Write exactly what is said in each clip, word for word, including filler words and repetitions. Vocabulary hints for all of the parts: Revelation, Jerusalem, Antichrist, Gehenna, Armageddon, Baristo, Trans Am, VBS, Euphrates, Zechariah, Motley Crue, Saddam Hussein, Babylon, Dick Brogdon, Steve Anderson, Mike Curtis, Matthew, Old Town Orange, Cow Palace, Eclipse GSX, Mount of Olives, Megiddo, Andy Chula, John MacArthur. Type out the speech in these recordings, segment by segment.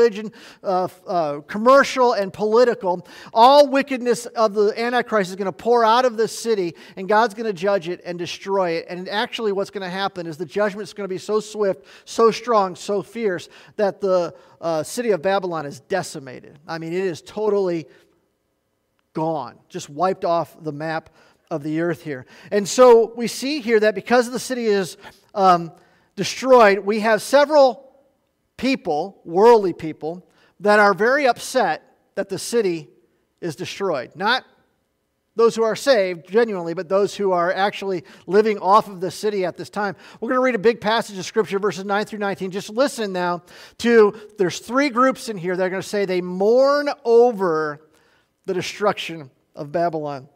religion, uh, uh, commercial and political. All wickedness of the Antichrist is going to pour out of this city, and God's going to judge it and destroy it. And actually what's going to happen is the judgment is going to be so swift, so strong, so fierce that the uh, city of Babylon is decimated. I mean, it is totally gone, just wiped off the map of the earth here. And so we see here that because the city is um, destroyed, we have several people, worldly people, that are very upset that the city is destroyed. Not those who are saved, genuinely, but those who are actually living off of the city at this time. We're going to read a big passage of Scripture, verses nine through nineteen. Just listen now to, there's three groups in here that are going to say they mourn over the destruction of Babylon.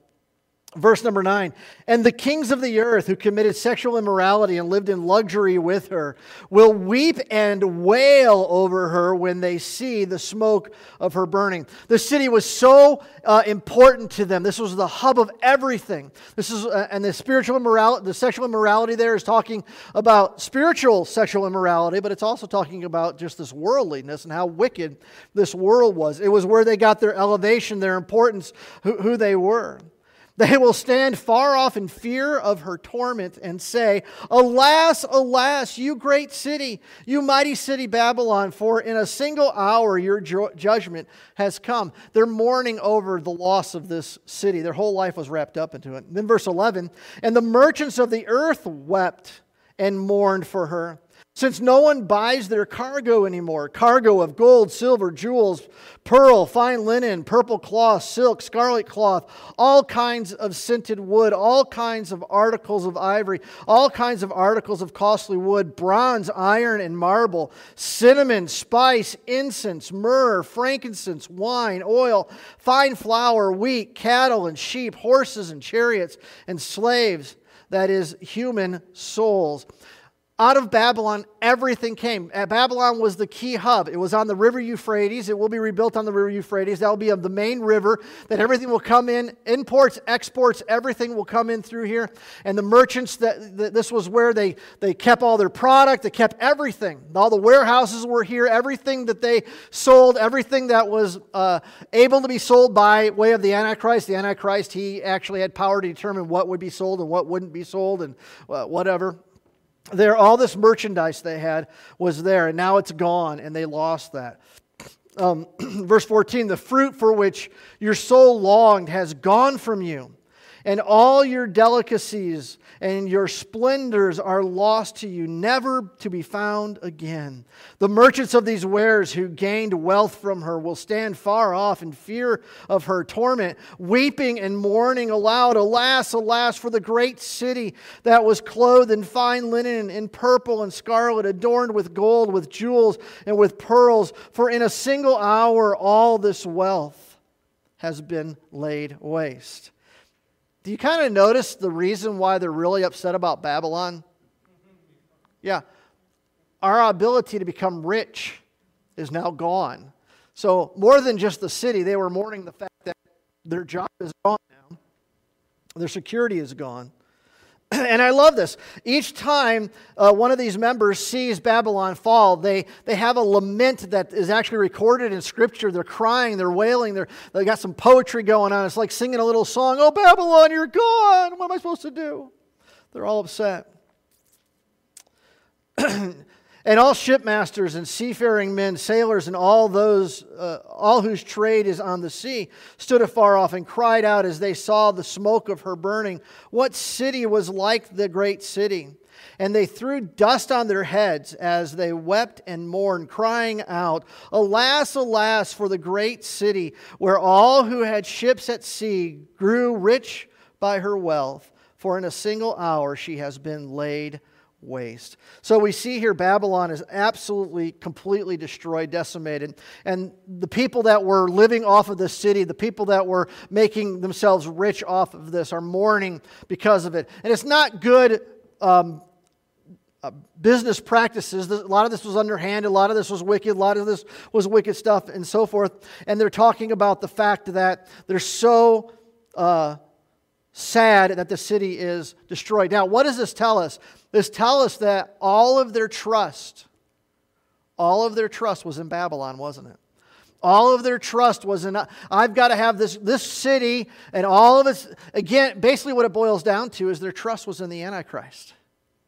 Verse number nine, and the kings of the earth who committed sexual immorality and lived in luxury with her will weep and wail over her when they see the smoke of her burning. The city was so uh, important to them. This was the hub of everything. This is uh, and the spiritual immorality, the sexual immorality there is talking about spiritual sexual immorality, but it's also talking about just this worldliness and how wicked this world was. It was where they got their elevation, their importance, who, who they were. They will stand far off in fear of her torment and say, alas, alas, you great city, you mighty city Babylon, for in a single hour your judgment has come. They're mourning over the loss of this city. Their whole life was wrapped up into it. And then verse eleven, and the merchants of the earth wept and mourned for her, since no one buys their cargo anymore, cargo of gold, silver, jewels, pearl, fine linen, purple cloth, silk, scarlet cloth, all kinds of scented wood, all kinds of articles of ivory, all kinds of articles of costly wood, bronze, iron, and marble, cinnamon, spice, incense, myrrh, frankincense, wine, oil, fine flour, wheat, cattle and sheep, horses and chariots, and slaves, that is, human souls. Out of Babylon, everything came. Babylon was the key hub. It was on the river Euphrates. It will be rebuilt on the river Euphrates. That will be the main river that everything will come in. Imports, exports, everything will come in through here. And the merchants, that this was where they, they kept all their product. They kept everything. All the warehouses were here. Everything that they sold, everything that was uh, able to be sold by way of the Antichrist. The Antichrist, he actually had power to determine what would be sold and what wouldn't be sold and uh, whatever. There, all this merchandise they had was there, and now it's gone, and they lost that. Um, verse fourteen, the fruit for which your soul longed has gone from you, and all your delicacies and your splendors are lost to you, never to be found again. The merchants of these wares who gained wealth from her will stand far off in fear of her torment, weeping and mourning aloud, alas, alas, for the great city that was clothed in fine linen, in purple and scarlet, adorned with gold, with jewels, and with pearls, for in a single hour all this wealth has been laid waste. Do you kind of notice the reason why they're really upset about Babylon? Yeah. Our ability to become rich is now gone. So more than just the city, they were mourning the fact that their job is gone now. Their security is gone. And I love this. Each time uh, one of these members sees Babylon fall, they, they have a lament that is actually recorded in Scripture. They're crying, they're wailing, they're, they've got some poetry going on. It's like singing a little song, oh, Babylon, you're gone. What am I supposed to do? They're all upset. And all shipmasters and seafaring men, sailors, and all those, uh, all whose trade is on the sea, stood afar off and cried out as they saw the smoke of her burning. What city was like the great city? And they threw dust on their heads as they wept and mourned, crying out, alas, alas, for the great city, where all who had ships at sea grew rich by her wealth, for in a single hour she has been laid waste. So we see here Babylon is absolutely, completely destroyed, decimated. And the people that were living off of the city, the people that were making themselves rich off of this are mourning because of it. And it's not good um, uh, business practices. A lot of this was underhand. A lot of this was wicked. A lot of this was wicked stuff and so forth. And they're talking about the fact that they're so uh, sad that the city is destroyed. Now, what does this tell us? This tells us that all of their trust, All of their trust was in Babylon, wasn't it? All of their trust was in, I've got to have this, this city and all of its, again, basically what it boils down to is their trust was in the Antichrist.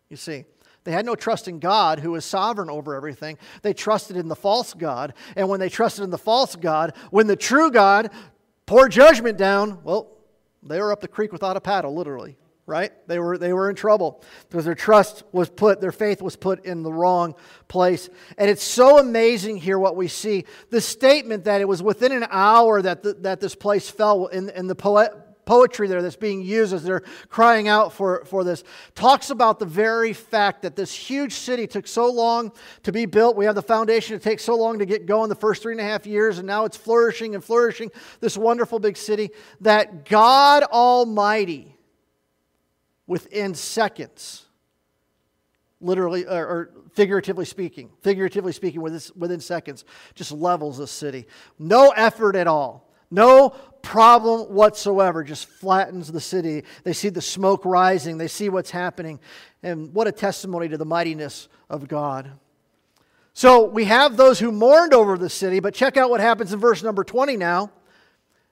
You see, they had no trust in God who is sovereign over everything. They trusted in the false God. And when they trusted in the false God, when the true God poured judgment down, well, they were up the creek without a paddle, literally, right? They were, they were in trouble because their trust was put, their faith was put in the wrong place. And it's so amazing here what we see. The statement that it was within an hour that the, that this place fell in, in the poet, poetry there that's being used as they're crying out for, for this talks about the very fact that this huge city took so long to be built. We have the foundation. It takes so long to get going the first three and a half years, and now it's flourishing and flourishing, this wonderful big city, that God Almighty, within seconds, literally or, or figuratively speaking, figuratively speaking, within, within seconds, just levels this city. No effort at all. No problem whatsoever, just flattens the city. They see the smoke rising. They see what's happening. And what a testimony to the mightiness of God. So we have those who mourned over the city, but check out what happens in verse number twenty now.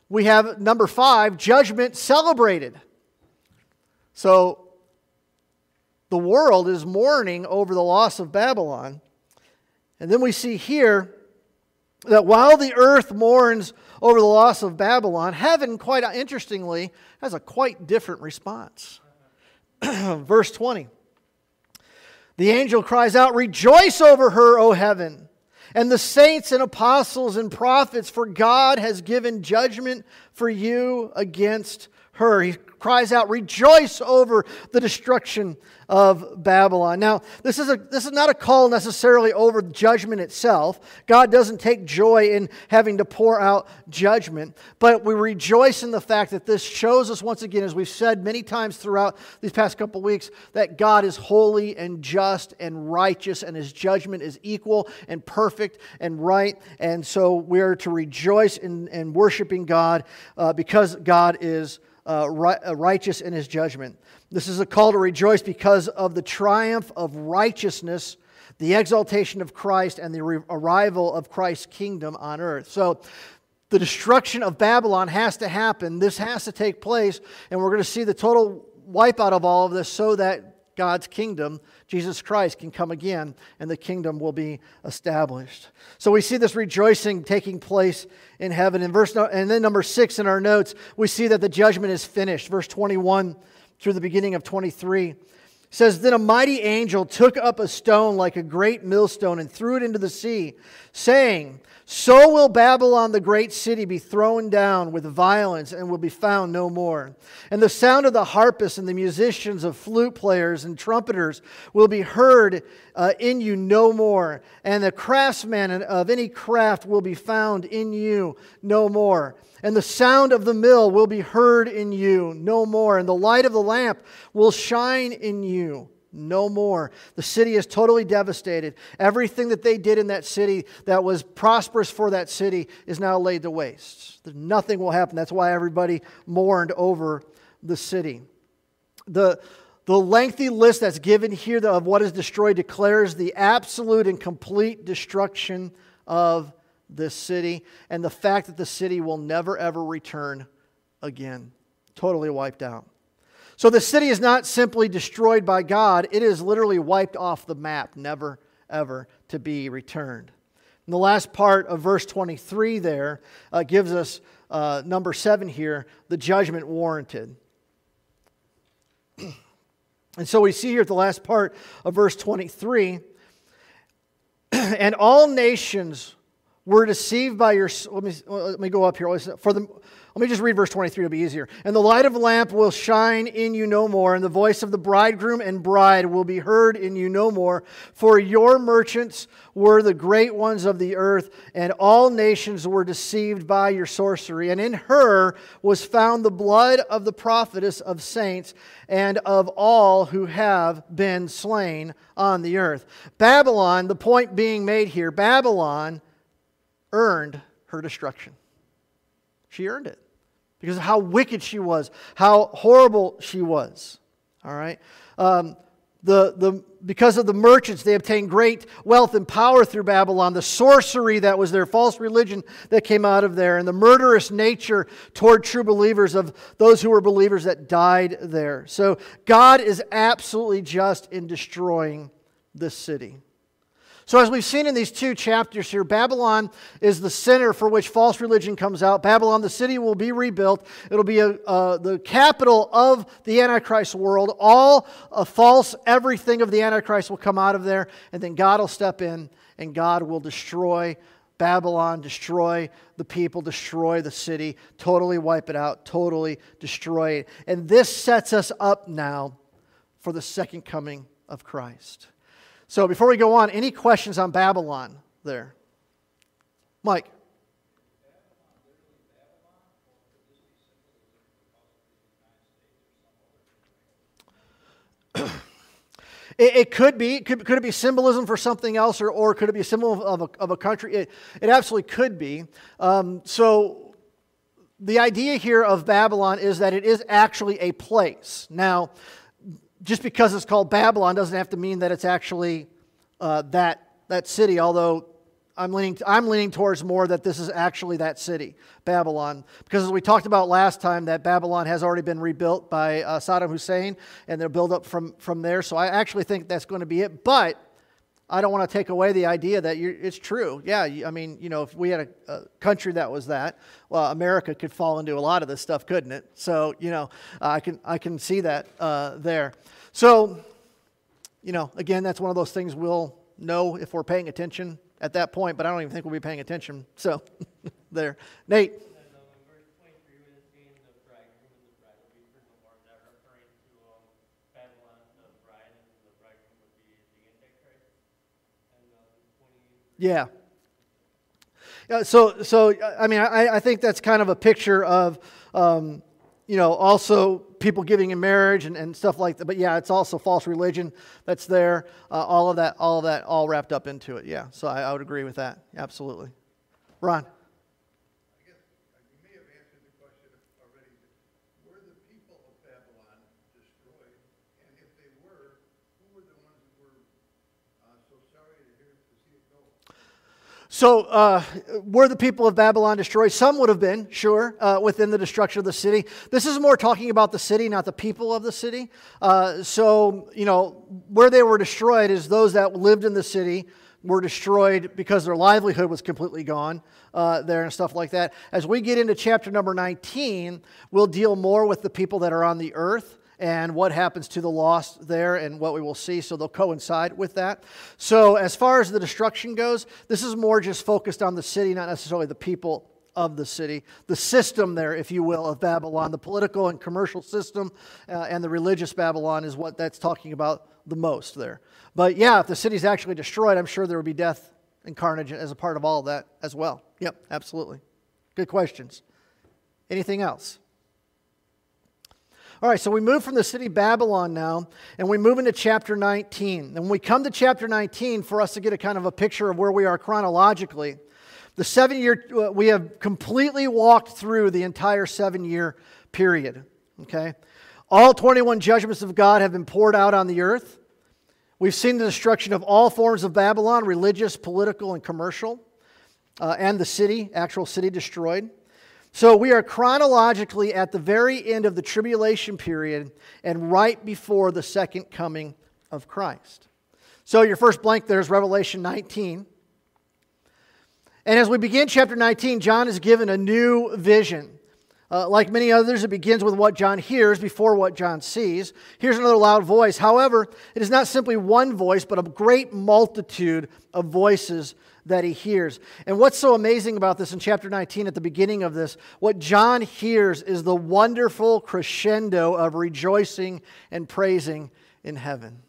We have number five, judgment celebrated. So the world is mourning over the loss of Babylon. And then we see here that while the earth mourns over the loss of Babylon, heaven, quite interestingly, has a quite different response. Verse twenty. The angel cries out, "Rejoice over her, O heaven, and the saints and apostles and prophets, for God has given judgment for you against her." He cries out, "Rejoice over the destruction of Babylon." Now, this is a this is not a call necessarily over judgment itself. God doesn't take joy in having to pour out judgment, but we rejoice in the fact that this shows us once again, as we've said many times throughout these past couple weeks, that God is holy and just and righteous, and His judgment is equal and perfect and right, and so we are to rejoice in, in worshiping God uh, because God is Uh, right, uh, righteous in His judgment. This is a call to rejoice because of the triumph of righteousness, the exaltation of Christ, and the re- arrival of Christ's kingdom on earth. So the destruction of Babylon has to happen. This has to take place, and we're going to see the total wipeout of all of this so that God's kingdom, Jesus Christ, can come again, and the kingdom will be established. So we see this rejoicing taking place in heaven. In verse, and then number six in our notes, we see that the judgment is finished. Verse twenty-one through the beginning of twenty-three says, "Then a mighty angel took up a stone like a great millstone and threw it into the sea, saying, 'So will Babylon the great city be thrown down with violence and will be found no more. And the sound of the harpists and the musicians of flute players and trumpeters will be heard uh, in you no more. And the craftsman of any craft will be found in you no more. And the sound of the mill will be heard in you no more. And the light of the lamp will shine in you no more.' The city is totally devastated. Everything that they did in that city that was prosperous for that city is now laid to waste. Nothing will happen. That's why everybody mourned over the city. The, the lengthy list that's given here of what is destroyed declares the absolute and complete destruction of this city and the fact that the city will never ever return again. Totally wiped out. So the city is not simply destroyed by God. It is literally wiped off the map, never, ever to be returned. And the last part of verse twenty-three there uh, gives us uh, number seven here, the judgment warranted. And so we see here at the last part of verse twenty-three, "And all nations were deceived by your..." Let me, let me go up here. For the... Let me just read verse twenty-three, it'll be easier. "And the light of a lamp will shine in you no more, and the voice of the bridegroom and bride will be heard in you no more. For your merchants were the great ones of the earth, and all nations were deceived by your sorcery. And in her was found the blood of the prophetess of saints and of all who have been slain on the earth." Babylon, the point being made here, Babylon earned her destruction. She earned it. Because of how wicked she was, how horrible she was. All right. Um, The, the, because of the merchants, they obtained great wealth and power through Babylon. The sorcery that was there, false religion that came out of there, and the murderous nature toward true believers of those who were believers that died there. So God is absolutely just in destroying this city. So as we've seen in these two chapters here, Babylon is the center for which false religion comes out. Babylon, the city, will be rebuilt. It'll be a, uh, the capital of the Antichrist world. All a false everything of the Antichrist will come out of there, and then God will step in, and God will destroy Babylon, destroy the people, destroy the city, totally wipe it out, totally destroy it. And this sets us up now for the second coming of Christ. So before we go on, any questions on Babylon there? Mike? it, it could be. Could, could it be symbolism for something else, or, or could it be a symbol of a, of a country? It, it absolutely could be. Um, so the idea here of Babylon is that it is actually a place. Now, just because it's called Babylon doesn't have to mean that it's actually uh, that that city. Although I'm leaning I'm leaning towards more that this is actually that city, Babylon, because as we talked about last time, that Babylon has already been rebuilt by uh, Saddam Hussein, and they'll build up from from there. So I actually think that's going to be it. But I don't want to take away the idea that you're, it's true. Yeah, I mean, you know, if we had a, a country that was that, well, America could fall into a lot of this stuff, couldn't it? So, you know, uh, I can I can see that uh, there. So, you know, again, that's one of those things we'll know if we're paying attention at that point, but I don't even think we'll be paying attention. So, there. Nate? Yeah. yeah. So, so I mean, I, I think that's kind of a picture of, um, you know, also people giving in marriage and, and stuff like that. But yeah, it's also false religion that's there. Uh, all of that, all of that, all wrapped up into it. Yeah. So I, I would agree with that. Absolutely. Ron. So uh, were the people of Babylon destroyed? Some would have been, sure, uh, within the destruction of the city. This is more talking about the city, not the people of the city. Uh, so, you know, where they were destroyed is those that lived in the city were destroyed because their livelihood was completely gone uh, there and stuff like that. As we get into chapter number nineteen, we'll deal more with the people that are on the earth and what happens to the lost there and what we will see. So they'll coincide with that. So as far as the destruction goes, this is more just focused on the city, not necessarily the people of the city. The system there, if you will, of Babylon, the political and commercial system uh, and the religious Babylon is what that's talking about the most there. But yeah, if the city's actually destroyed, I'm sure there would be death and carnage as a part of all of that as well. Yep, absolutely. Good questions. Anything else? All right, so we move from the city Babylon now, and we move into chapter nineteen. And when we come to chapter nineteen, for us to get a kind of a picture of where we are chronologically, the seven-year, we have completely walked through the entire seven-year period, okay? All twenty-one judgments of God have been poured out on the earth. We've seen the destruction of all forms of Babylon, religious, political, and commercial, uh, and the city, actual city destroyed. So we are chronologically at the very end of the tribulation period and right before the second coming of Christ. So your first blank there is Revelation nineteen. And as we begin chapter nineteen, John is given a new vision. Uh, like many others, it begins with what John hears before what John sees. Here's another loud voice. However, it is not simply one voice, but a great multitude of voices that he hears. And what's so amazing about this in chapter nineteen at the beginning of this, what John hears is the wonderful crescendo of rejoicing and praising in heaven.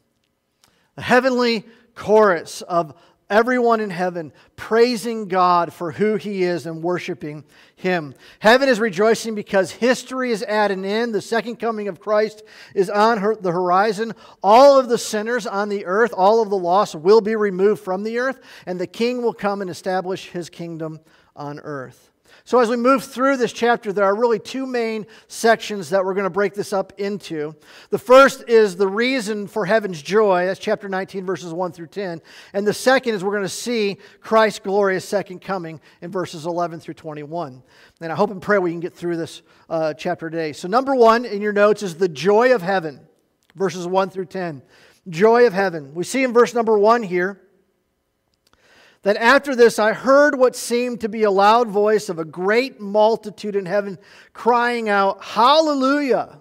A heavenly chorus of everyone in heaven praising God for who He is and worshiping Him. Heaven is rejoicing because history is at an end. The second coming of Christ is on the horizon. All of the sinners on the earth, all of the lost, will be removed from the earth, and the King will come and establish His kingdom on earth. So as we move through this chapter, there are really two main sections that we're going to break this up into. The first is the reason for heaven's joy. That's chapter nineteen, verses one through ten. And the second is we're going to see Christ's glorious second coming in verses eleven through twenty-one. And I hope and pray we can get through this uh, chapter today. So number one in your notes is the joy of heaven, verses one through ten. Joy of heaven. We see in verse number one here, that after this I heard what seemed to be a loud voice of a great multitude in heaven crying out, "Hallelujah!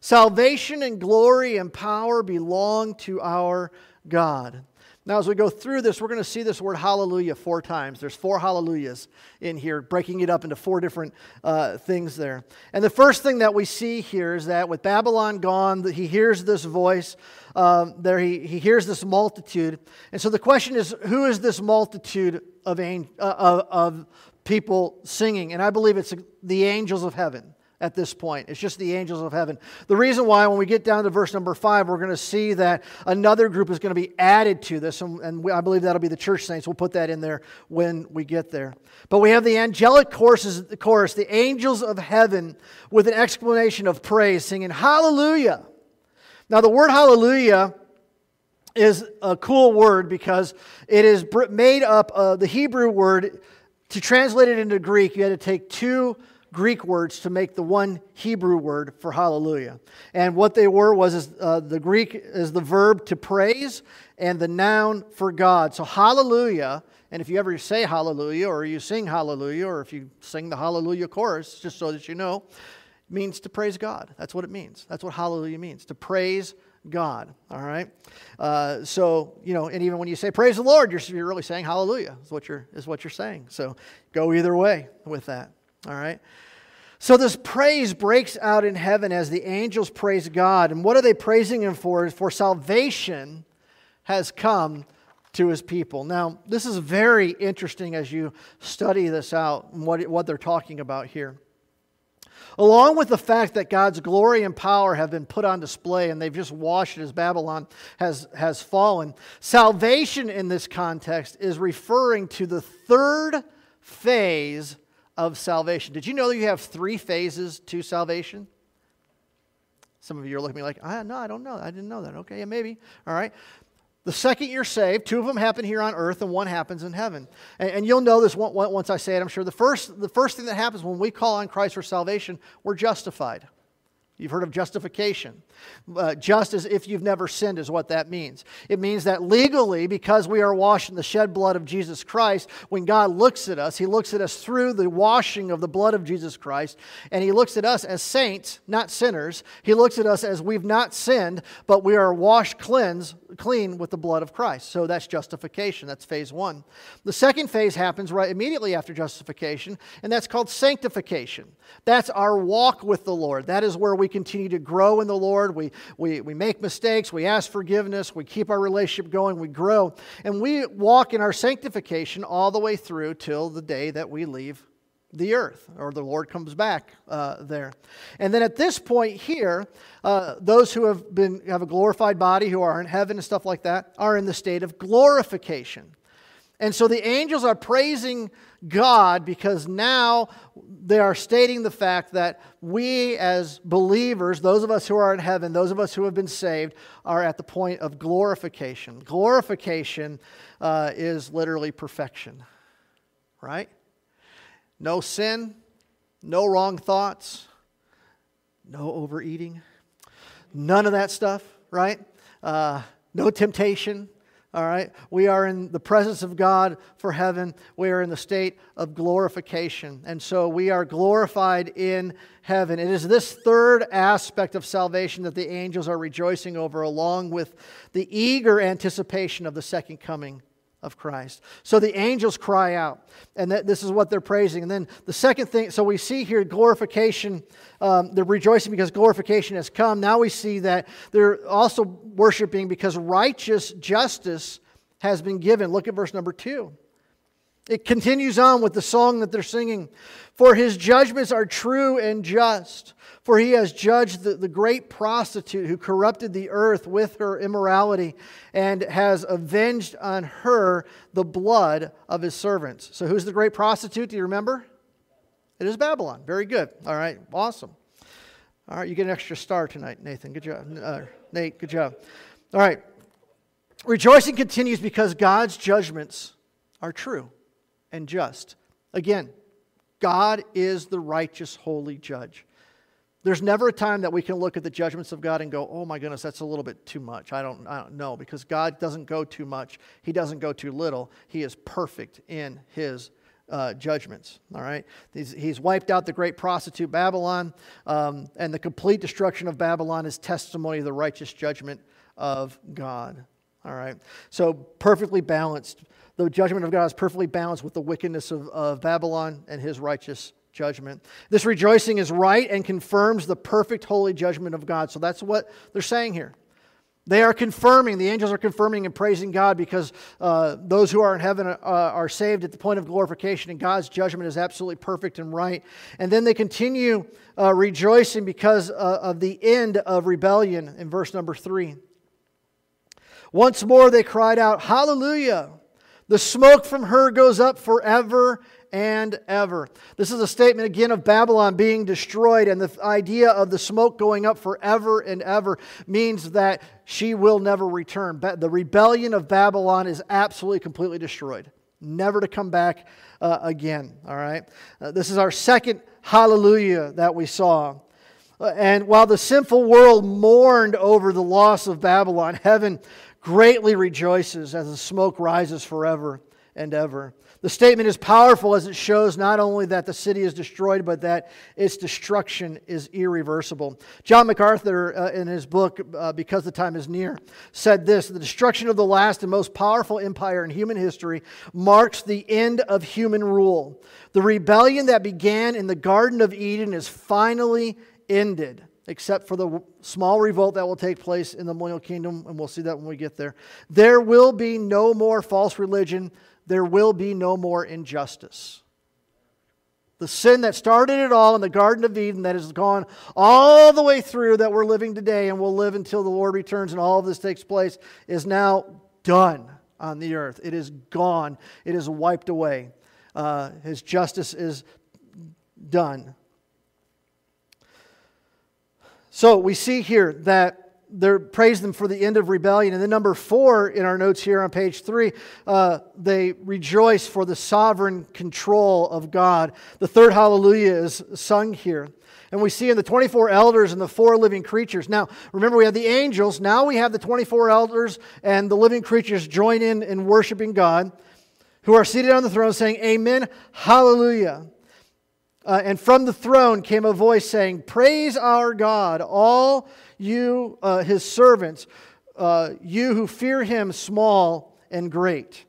Salvation and glory and power belong to our God." Now as we go through this, we're going to see this word hallelujah four times. There's four hallelujahs in here, breaking it up into four different uh, things there. And the first thing that we see here is that with Babylon gone, he hears this voice. Um, there he, he hears this multitude. And so the question is, who is this multitude of, an, uh, of, of people singing? And I believe it's the angels of heaven at this point. It's just the angels of heaven. The reason why, when we get down to verse number five, we're going to see that another group is going to be added to this. And, and we, I believe that'll be the church saints. We'll put that in there when we get there. But we have the angelic choruses, the chorus, the angels of heaven, with an explanation of praise, singing, "Hallelujah." Now, the word hallelujah is a cool word because it is made up of the Hebrew word. To translate it into Greek, you had to take two Greek words to make the one Hebrew word for hallelujah. And what they were was is, uh, the Greek is the verb to praise and the noun for God. So hallelujah, and if you ever say hallelujah or you sing hallelujah or if you sing the hallelujah chorus, just so that you know, means to praise God. That's what it means. That's what hallelujah means, to praise God. All right? Uh, so, you know, and even when you say praise the Lord, you're, you're really saying hallelujah is what you're, is what you're saying. So go either way with that. All right? So this praise breaks out in heaven as the angels praise God. And what are they praising Him for? For salvation has come to His people. Now, this is very interesting as you study this out and what, what they're talking about here. Along with the fact that God's glory and power have been put on display and they've just washed it as Babylon has, has fallen, salvation in this context is referring to the third phase of salvation. Did you know that you have three phases to salvation? Some of you are looking at me like, I, no, I don't know. I didn't know that. Okay, yeah, maybe. All right. The second you're saved, two of them happen here on earth, and one happens in heaven. And, and you'll know this one, once I say it, I'm sure. The first, the first thing that happens when we call on Christ for salvation, we're justified. You've heard of justification. Uh, just as if you've never sinned is what that means. It means that legally, because we are washed in the shed blood of Jesus Christ, when God looks at us, He looks at us through the washing of the blood of Jesus Christ, and He looks at us as saints, not sinners. He looks at us as we've not sinned, but we are washed cleansed, clean with the blood of Christ. So that's justification. That's phase one. The second phase happens right immediately after justification, and that's called sanctification. That's our walk with the Lord. That is where we We continue to grow in the Lord. We, we, we make mistakes. We ask forgiveness. We keep our relationship going. We grow. And we walk in our sanctification all the way through till the day that we leave the earth or the Lord comes back uh, there. And then at this point here, uh, those who have been have a glorified body, who are in heaven and stuff like that, are in the state of glorification. And so the angels are praising God because now they are stating the fact that we as believers, those of us who are in heaven, those of us who have been saved, are at the point of glorification. Glorification uh, is literally perfection, right? No sin, no wrong thoughts, no overeating, none of that stuff, right? Uh, no temptation. All right, we are in the presence of God for heaven. We are in the state of glorification. And so we are glorified in heaven. It is this third aspect of salvation that the angels are rejoicing over, along with the eager anticipation of the second coming of Christ. So the angels cry out, and that, this is what they're praising. And then the second thing, so we see here glorification, um, they're rejoicing because glorification has come. Now we see that they're also worshiping because righteous justice has been given. Look at verse number two. It continues on with the song that they're singing. For His judgments are true and just, for He has judged the, the great prostitute who corrupted the earth with her immorality and has avenged on her the blood of His servants. So who's the great prostitute? Do you remember? It is Babylon. Very good. All right. Awesome. All right. You get an extra star tonight, Nathan. Good job. Uh, Nate, good job. All right. Rejoicing continues because God's judgments are true and just. Again, God is the righteous, holy judge. There's never a time that we can look at the judgments of God and go, oh my goodness, that's a little bit too much. I don't, I don't know, because God doesn't go too much. He doesn't go too little. He is perfect in his uh, judgments, all right? He's, he's wiped out the great prostitute Babylon, um, and the complete destruction of Babylon is testimony of the righteous judgment of God, all right? So perfectly balanced. The judgment of God is perfectly balanced with the wickedness of, of Babylon and his righteous judgment. This rejoicing is right and confirms the perfect holy judgment of God. So that's what they're saying here. They are confirming, the angels are confirming and praising God because uh, those who are in heaven uh, are saved at the point of glorification, and God's judgment is absolutely perfect and right. And then they continue uh, rejoicing because uh, of the end of rebellion in verse number three. Once more they cried out, "Hallelujah! The smoke from her goes up forever and ever." This is a statement again of Babylon being destroyed, and the idea of the smoke going up forever and ever means that she will never return. The rebellion of Babylon is absolutely, completely destroyed, never to come back uh, again. All right, uh, this is our second hallelujah that we saw. Uh, and while the sinful world mourned over the loss of Babylon, heaven greatly rejoices as the smoke rises forever and ever. The statement is powerful as it shows not only that the city is destroyed, but that its destruction is irreversible. John MacArthur, uh, in his book, uh, Because the Time is Near, said this: "The destruction of the last and most powerful empire in human history marks the end of human rule. The rebellion that began in the Garden of Eden is finally ended, except for the small revolt that will take place in the millennial kingdom, and we'll see that when we get there. There will be no more false religion. There will be no more injustice." The sin that started it all in the Garden of Eden, that has gone all the way through, that we're living today and will live until the Lord returns and all of this takes place, is now done on the earth. It is gone. It is wiped away. Uh, his justice is done. So we see here that they praise them for the end of rebellion. And then number four in our notes here on page three, uh, they rejoice for the sovereign control of God. The third hallelujah is sung here. And we see in the twenty-four elders and the four living creatures. Now, remember, we had the angels. Now we have the twenty-four elders and the living creatures join in in worshiping God, who are seated on the throne saying, "Amen, hallelujah." Uh, and from the throne came a voice saying, "Praise our God, all you, uh, his servants, uh, you who fear him, small and great."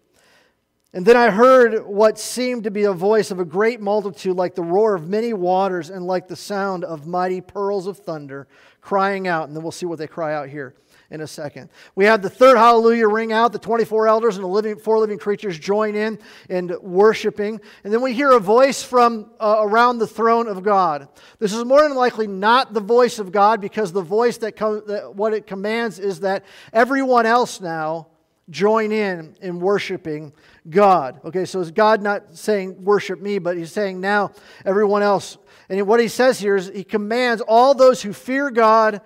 And then I heard what seemed to be a voice of a great multitude, like the roar of many waters and like the sound of mighty pearls of thunder, crying out. And then we'll see what they cry out here in a second. We have the third hallelujah ring out. The twenty-four elders and the living, four living creatures join in and worshiping. And then we hear a voice from uh, around the throne of God. This is more than likely not the voice of God, because the voice that, com- that what it commands is that everyone else now join in in worshiping God. Okay, so it's God not saying worship me, but he's saying now everyone else. And what he says here is he commands all those who fear God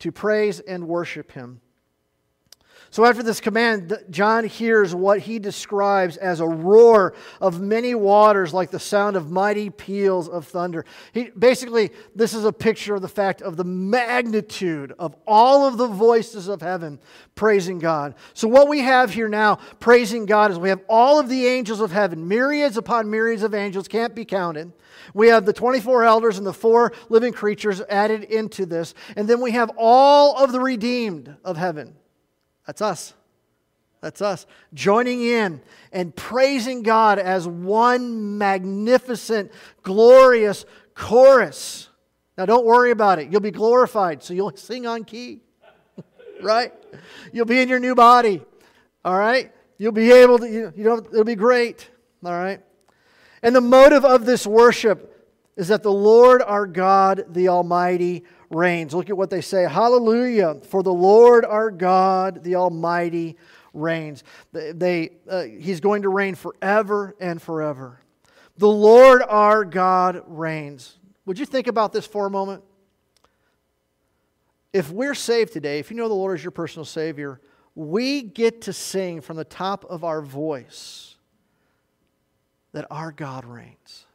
to praise and worship him. So after this command, John hears what he describes as a roar of many waters, like the sound of mighty peals of thunder. He, basically, this is a picture of the fact of the magnitude of all of the voices of heaven praising God. So what we have here now praising God is we have all of the angels of heaven, myriads upon myriads of angels, can't be counted. We have the twenty-four elders and the four living creatures added into this. And then we have all of the redeemed of heaven. That's us. That's us. Joining in and praising God as one magnificent, glorious chorus. Now, don't worry about it. You'll be glorified, so you'll sing on key. Right? You'll be in your new body. All right? You'll be able to, you, you know, it'll be great. All right? And the motive of this worship is that the Lord our God, the Almighty, reigns. Look at what they say. Hallelujah, for the Lord our God, the Almighty, reigns. They, they, uh, he's going to reign forever and forever. The Lord our God reigns. Would you think about this for a moment? If we're saved today, if you know the Lord is your personal Savior, we get to sing from the top of our voice that our God reigns.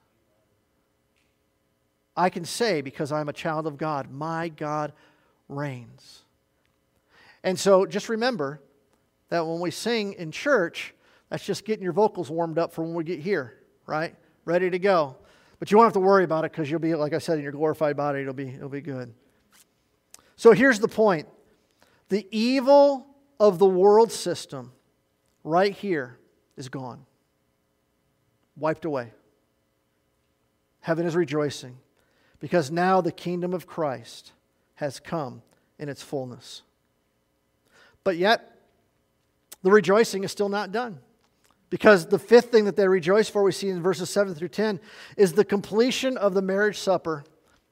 I can say, because I'm a child of God, my God reigns. And so just remember that when we sing in church, that's just getting your vocals warmed up for when we get here, right? Ready to go. But you won't have to worry about it because you'll be, like I said, in your glorified body, it'll be, it'll be good. So here's the point. The evil of the world system right here is gone. Wiped away. Heaven is rejoicing because now the kingdom of Christ has come in its fullness. But yet, the rejoicing is still not done, because the fifth thing that they rejoice for, we see in verses seven through ten, is the completion of the marriage supper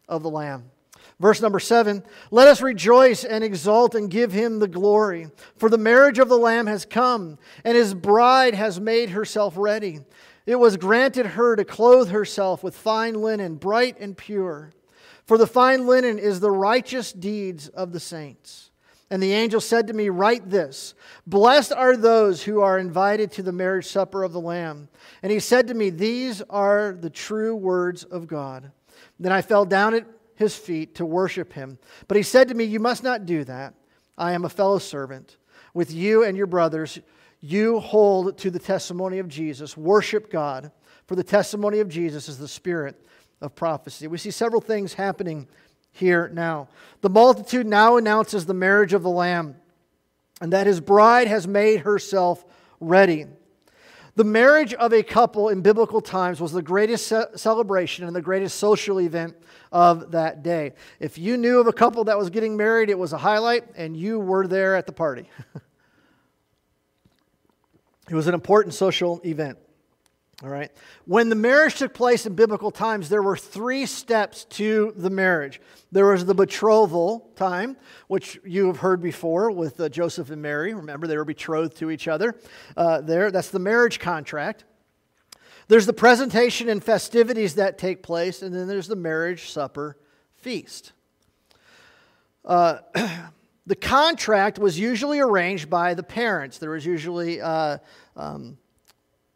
of the Lamb. Verse number seven, let us rejoice and exult and give him the glory, for the marriage of the Lamb has come, and his bride has made herself ready. It was granted her to clothe herself with fine linen, bright and pure. For the fine linen is the righteous deeds of the saints. And the angel said to me, write this, blessed are those who are invited to the marriage supper of the Lamb. And he said to me, these are the true words of God. Then I fell down at his feet to worship him. But he said to me, you must not do that. I am a fellow servant with you and your brothers. You hold to the testimony of Jesus. Worship God, for the testimony of Jesus is the spirit of prophecy. We see several things happening here now. The multitude now announces the marriage of the Lamb, and that his bride has made herself ready. The marriage of a couple in biblical times was the greatest celebration and the greatest social event of that day. If you knew of a couple that was getting married, it was a highlight, and you were there at the party. It was an important social event. All right. When the marriage took place in biblical times, there were three steps to the marriage. There was the betrothal time, which you have heard before with uh, Joseph and Mary. Remember, they were betrothed to each other. Uh, there, that's the marriage contract. There's the presentation and festivities that take place, and then there's the marriage supper feast. Uh, the contract was usually arranged by the parents. There was usually Uh, um,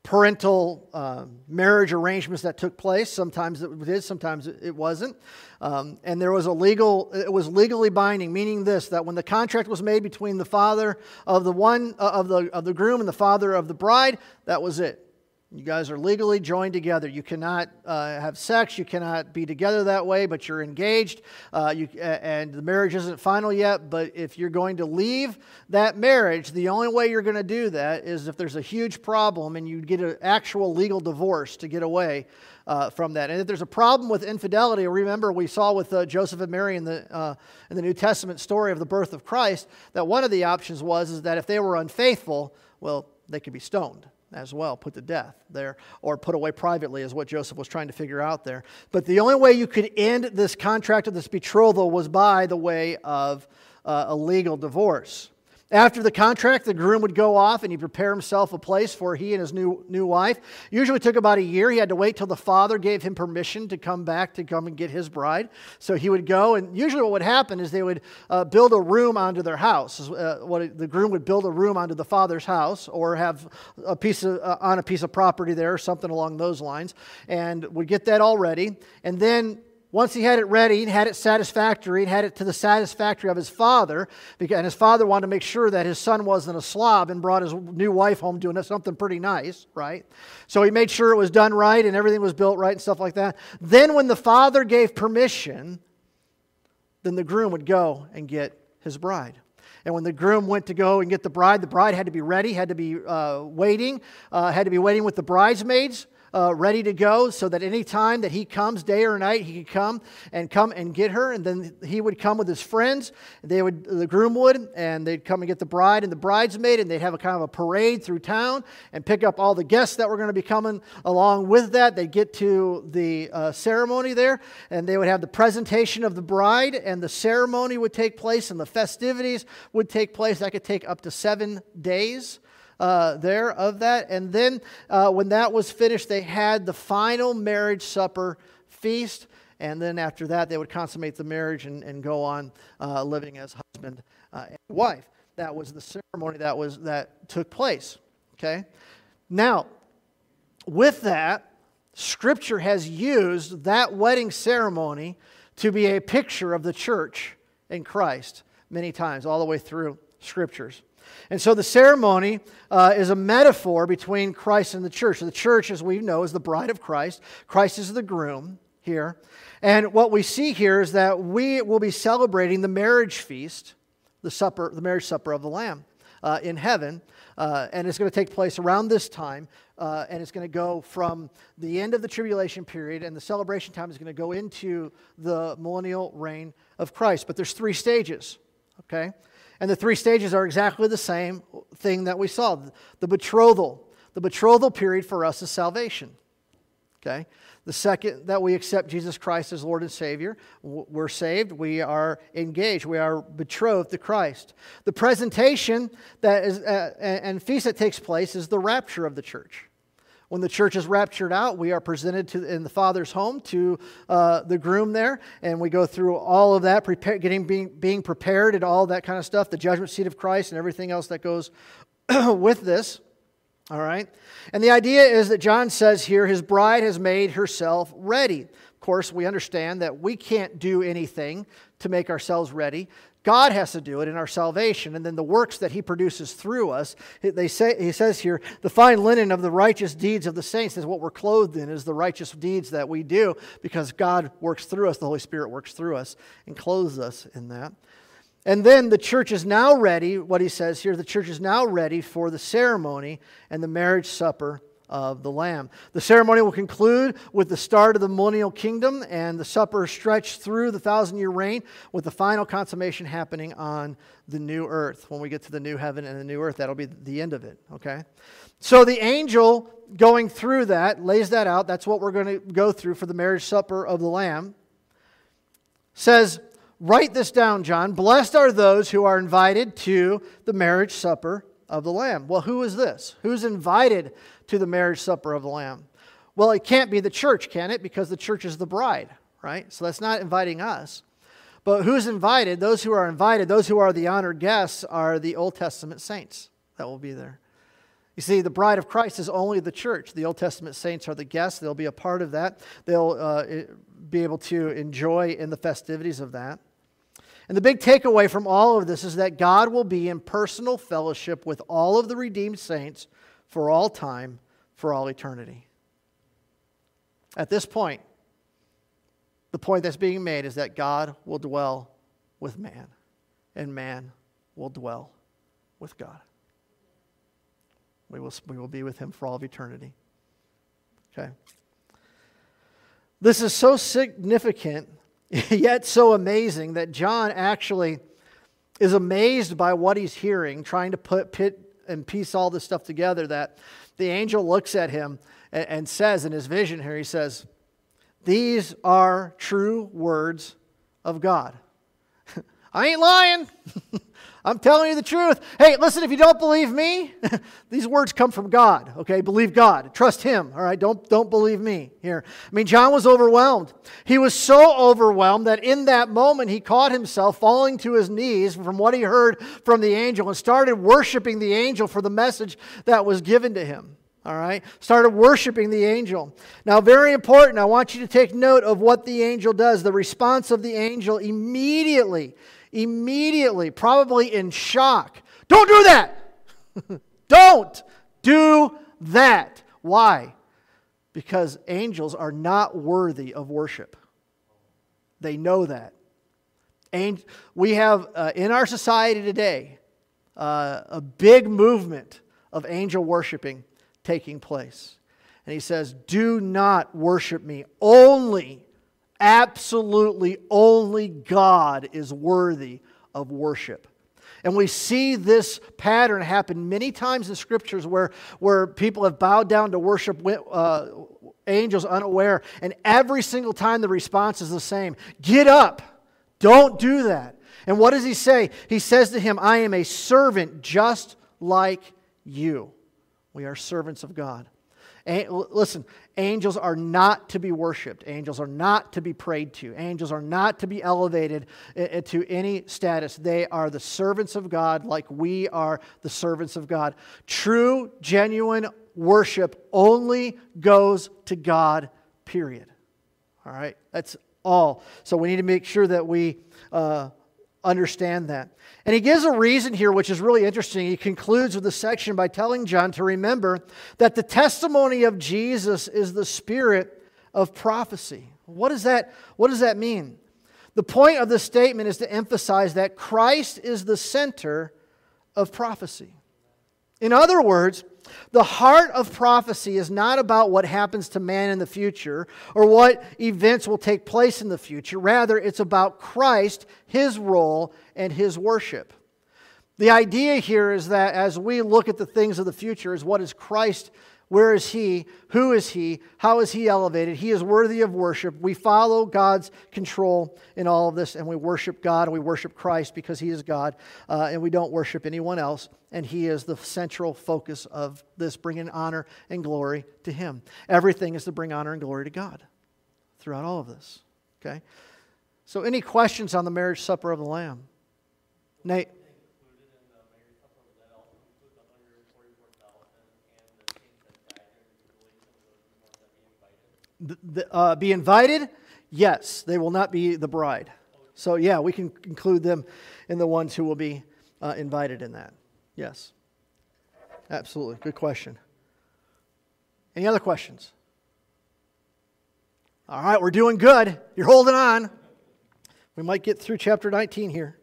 parental uh, marriage arrangements that took place. Sometimes it did, sometimes it wasn't. Um, and there was a legal, it was legally binding, meaning this, that when the contract was made between the father of the one, uh, of the of the groom and the father of the bride, that was it. You guys are legally joined together. You cannot uh, have sex. You cannot be together that way, but you're engaged. Uh, you, and the marriage isn't final yet, but if you're going to leave that marriage, the only way you're going to do that is if there's a huge problem and you get an actual legal divorce to get away uh, from that. And if there's a problem with infidelity, remember we saw with uh, Joseph and Mary in the, uh, in the New Testament story of the birth of Christ, that one of the options was is that if they were unfaithful, well, they could be stoned as well, put to death there, or put away privately is what Joseph was trying to figure out there. But the only way you could end this contract of this betrothal was by the way of uh, a legal divorce. After the contract, the groom would go off and he'd prepare himself a place for he and his new, new wife. Usually took about a year. He had to wait till the father gave him permission to come back to come and get his bride. So he would go, and usually what would happen is they would uh, build a room onto their house. Uh, what, the groom would build a room onto the father's house, or have a piece of, uh, on a piece of property there or something along those lines, and would get that all ready. And then once he had it ready, and had it satisfactory, and had it to the satisfactory of his father, and his father wanted to make sure that his son wasn't a slob and brought his new wife home doing something pretty nice, right? So he made sure it was done right and everything was built right and stuff like that. Then when the father gave permission, then the groom would go and get his bride. And when the groom went to go and get the bride, the bride had to be ready, had to be uh, waiting, uh, had to be waiting with the bridesmaids, Uh, ready to go, so that any time that he comes, day or night, he could come and come and get her. And then he would come with his friends. They would, the groom would, and they'd come and get the bride and the bridesmaid, and they'd have a kind of a parade through town and pick up all the guests that were going to be coming along with that. They'd get to the uh, ceremony there, and they would have the presentation of the bride, and the ceremony would take place, and the festivities would take place. That could take up to seven days. uh, there of that. And then uh, when that was finished, they had the final marriage supper feast. And then after that, they would consummate the marriage and, and go on uh, living as husband uh, and wife. That was the ceremony that was that took place. Okay? Now, with that, Scripture has used that wedding ceremony to be a picture of the church in Christ many times, all the way through Scriptures. And so the ceremony uh, is a metaphor between Christ and the church. The church, as we know, is the bride of Christ. Christ is the groom here. And what we see here is that we will be celebrating the marriage feast, the supper, the marriage supper of the Lamb uh, in heaven. Uh, and it's going to take place around this time. Uh, and it's going to go from the end of the tribulation period, and the celebration time is going to go into the millennial reign of Christ. But there's three stages, okay? And the three stages are exactly the same thing that we saw. The betrothal. The betrothal period for us is salvation, okay? The second that we accept Jesus Christ as Lord and Savior, we're saved, we are engaged, we are betrothed to Christ. The presentation that is uh, and feast that takes place is the rapture of the church. When the church is raptured out, we are presented to in the Father's home to uh, the groom there, and we go through all of that, prepare, getting being being prepared and all that kind of stuff, the judgment seat of Christ and everything else that goes with this. All right? And the idea is that John says here, his bride has made herself ready. Of course, we understand that we can't do anything to make ourselves ready. God has to do it in our salvation, and then the works that he produces through us. They say, he says here, the fine linen of the righteous deeds of the saints is what we're clothed in, is the righteous deeds that we do, because God works through us, the Holy Spirit works through us and clothes us in that. And then the church is now ready, what he says here, the church is now ready for the ceremony and the marriage supper of the Lamb. The ceremony will conclude with the start of the millennial kingdom, and the supper stretched through the thousand-year reign, with the final consummation happening on the new earth. When we get to the new heaven and the new earth, that'll be the end of it, okay? So the angel going through that lays that out. That's what we're going to go through for the marriage supper of the Lamb. Says, write this down, John. Blessed are those who are invited to the marriage supper of the Lamb. Well, who is this? Who's invited to the marriage supper of the Lamb? Well, it can't be the church, can it? Because the church is the bride, right? So that's not inviting us. But who's invited? Those who are invited, those who are the honored guests, are the Old Testament saints that will be there. You see, the bride of Christ is only the church. The Old Testament saints are the guests. They'll be a part of that. They'll uh, be able to enjoy in the festivities of that. And the big takeaway from all of this is that God will be in personal fellowship with all of the redeemed saints for all time, for all eternity. At this point, the point that's being made is that God will dwell with man, and man will dwell with God. We will, we will be with him for all of eternity. Okay? This is so significant, yet so amazing, that John actually is amazed by what he's hearing, trying to put pit and piece all this stuff together, that the angel looks at him and, and says in his vision here, he says, these are true words of God. I ain't lying. I'm telling you the truth. Hey, listen, if you don't believe me, these words come from God, okay? Believe God. Trust him, all right? Don't, don't believe me here. I mean, John was overwhelmed. He was so overwhelmed that in that moment he caught himself falling to his knees from what he heard from the angel and started worshiping the angel for the message that was given to him, all right? Started worshiping the angel. Now, very important, I want you to take note of what the angel does. The response of the angel immediately Immediately, probably in shock. Don't do that! Don't do that. Why? Because angels are not worthy of worship. They know that. And we have, uh, in our society today, uh, a big movement of angel worshiping taking place. And he says, do not worship me. Only Absolutely only God is worthy of worship. And we see this pattern happen many times in Scriptures where, where people have bowed down to worship uh, angels unaware, and every single time the response is the same. Get up. Don't do that. And what does he say? He says to him, I am a servant just like you. We are servants of God. And listen, angels are not to be worshipped. Angels are not to be prayed to. Angels are not to be elevated to any status. They are the servants of God like we are the servants of God. True, genuine worship only goes to God, period. All right? That's all. So we need to make sure that we uh, understand that. And he gives a reason here, which is really interesting. He concludes with the section by telling John to remember that the testimony of Jesus is the spirit of prophecy. What does that, what does that mean? The point of this statement is to emphasize that Christ is the center of prophecy. In other words, the heart of prophecy is not about what happens to man in the future or what events will take place in the future. Rather, it's about Christ, His role, and His worship. The idea here is that as we look at the things of the future, is what is Christ, where is He, who is He, how is He elevated? He is worthy of worship. We follow God's control in all of this, and we worship God, and we worship Christ because He is God, uh, and we don't worship anyone else. And He is the central focus of this, bringing honor and glory to Him. Everything is to bring honor and glory to God throughout all of this. Okay? So any questions on the marriage supper of the Lamb? Nate? Uh, be invited? Yes, they will not be the bride. So yeah, we can include them in the ones who will be uh, invited in that. Yes, absolutely. Good question. Any other questions? All right, we're doing good. You're holding on. We might get through chapter nineteen here.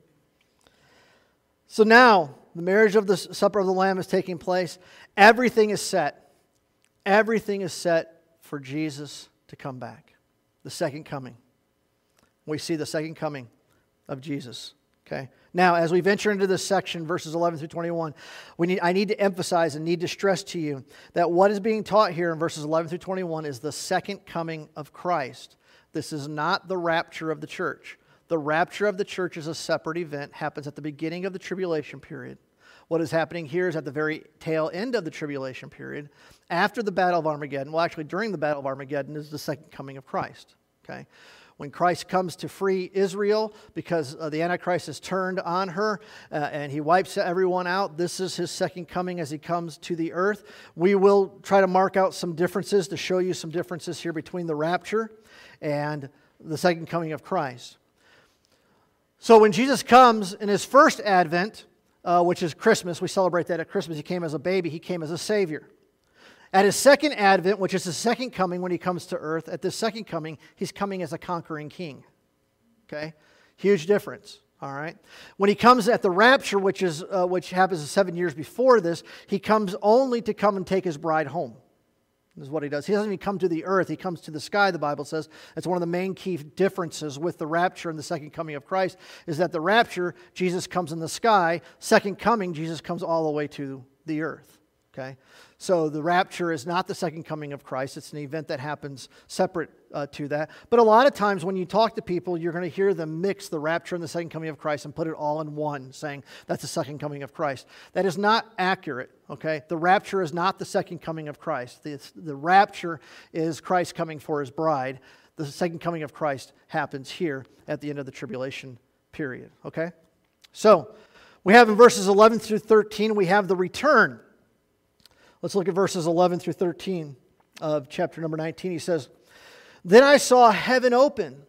So now, the marriage of the supper of the Lamb is taking place. Everything is set. Everything is set for Jesus to come back. The second coming. We see the second coming of Jesus. Okay. Now, as we venture into this section, verses eleven through twenty-one, we need, I need to emphasize and need to stress to you that what is being taught here in verses eleven through twenty-one is the second coming of Christ. This is not the rapture of the church. The rapture of the church is a separate event, happens at the beginning of the tribulation period. What is happening here is at the very tail end of the tribulation period, after the Battle of Armageddon, well, actually during the Battle of Armageddon is the second coming of Christ. Okay. When Christ comes to free Israel, because uh, the Antichrist is turned on her uh, and he wipes everyone out, this is his second coming as he comes to the earth. We will try to mark out some differences to show you some differences here between the rapture and the second coming of Christ. So when Jesus comes in his first advent, uh, which is Christmas, we celebrate that at Christmas. He came as a baby. He came as a Savior. At his second advent, which is his second coming when he comes to earth, at this second coming, he's coming as a conquering king. Okay? Huge difference. All right? When he comes at the rapture, which is uh, which happens seven years before this, he comes only to come and take his bride home. This is what he does. He doesn't even come to the earth. He comes to the sky, the Bible says. That's one of the main key differences with the rapture and the second coming of Christ, is that the rapture, Jesus comes in the sky. Second coming, Jesus comes all the way to the earth. Okay? So the rapture is not the second coming of Christ. It's an event that happens separate uh, to that. But a lot of times when you talk to people, you're going to hear them mix the rapture and the second coming of Christ and put it all in one, saying that's the second coming of Christ. That is not accurate, okay? The rapture is not the second coming of Christ. The, the rapture is Christ coming for his bride. The second coming of Christ happens here at the end of the tribulation period, okay? So we have in verses eleven through thirteen, we have the return. Let's look at verses eleven through thirteen of chapter number nineteen. He says, "Then I saw heaven open,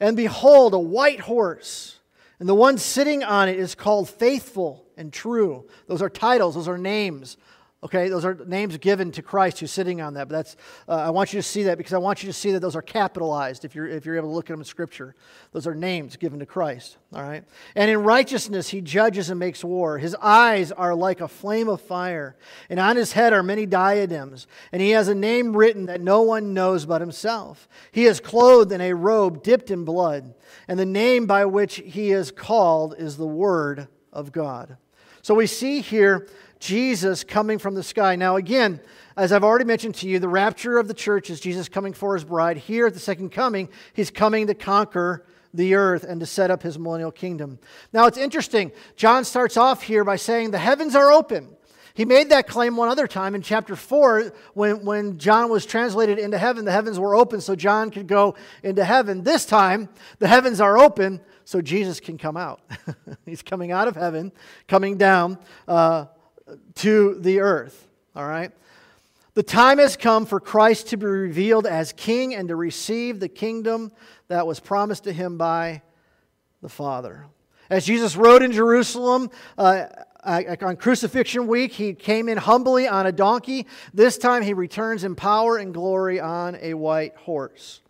and behold, a white horse, and the one sitting on it is called Faithful and True." Those are titles. Those are names. Okay, those are names given to Christ who's sitting on that. But that's uh, I want you to see that because I want you to see that those are capitalized if you're, if you're able to look at them in Scripture. Those are names given to Christ, all right? "And in righteousness he judges and makes war. His eyes are like a flame of fire, and on his head are many diadems. And he has a name written that no one knows but himself. He is clothed in a robe dipped in blood, and the name by which he is called is the Word of God." So we see here Jesus coming from the sky. Now again, as I've already mentioned to you, the rapture of the church is Jesus coming for his bride. Here at the second coming, he's coming to conquer the earth and to set up his millennial kingdom. Now it's interesting. John starts off here by saying the heavens are open. He made that claim one other time in chapter four when, when John was translated into heaven. The heavens were open so John could go into heaven. This time, the heavens are open so Jesus can come out. He's coming out of heaven, coming down uh, to the earth. All right? The time has come for Christ to be revealed as king and to receive the kingdom that was promised to him by the Father. As Jesus rode in Jerusalem uh, on crucifixion week, he came in humbly on a donkey. This time he returns in power and glory on a white horse.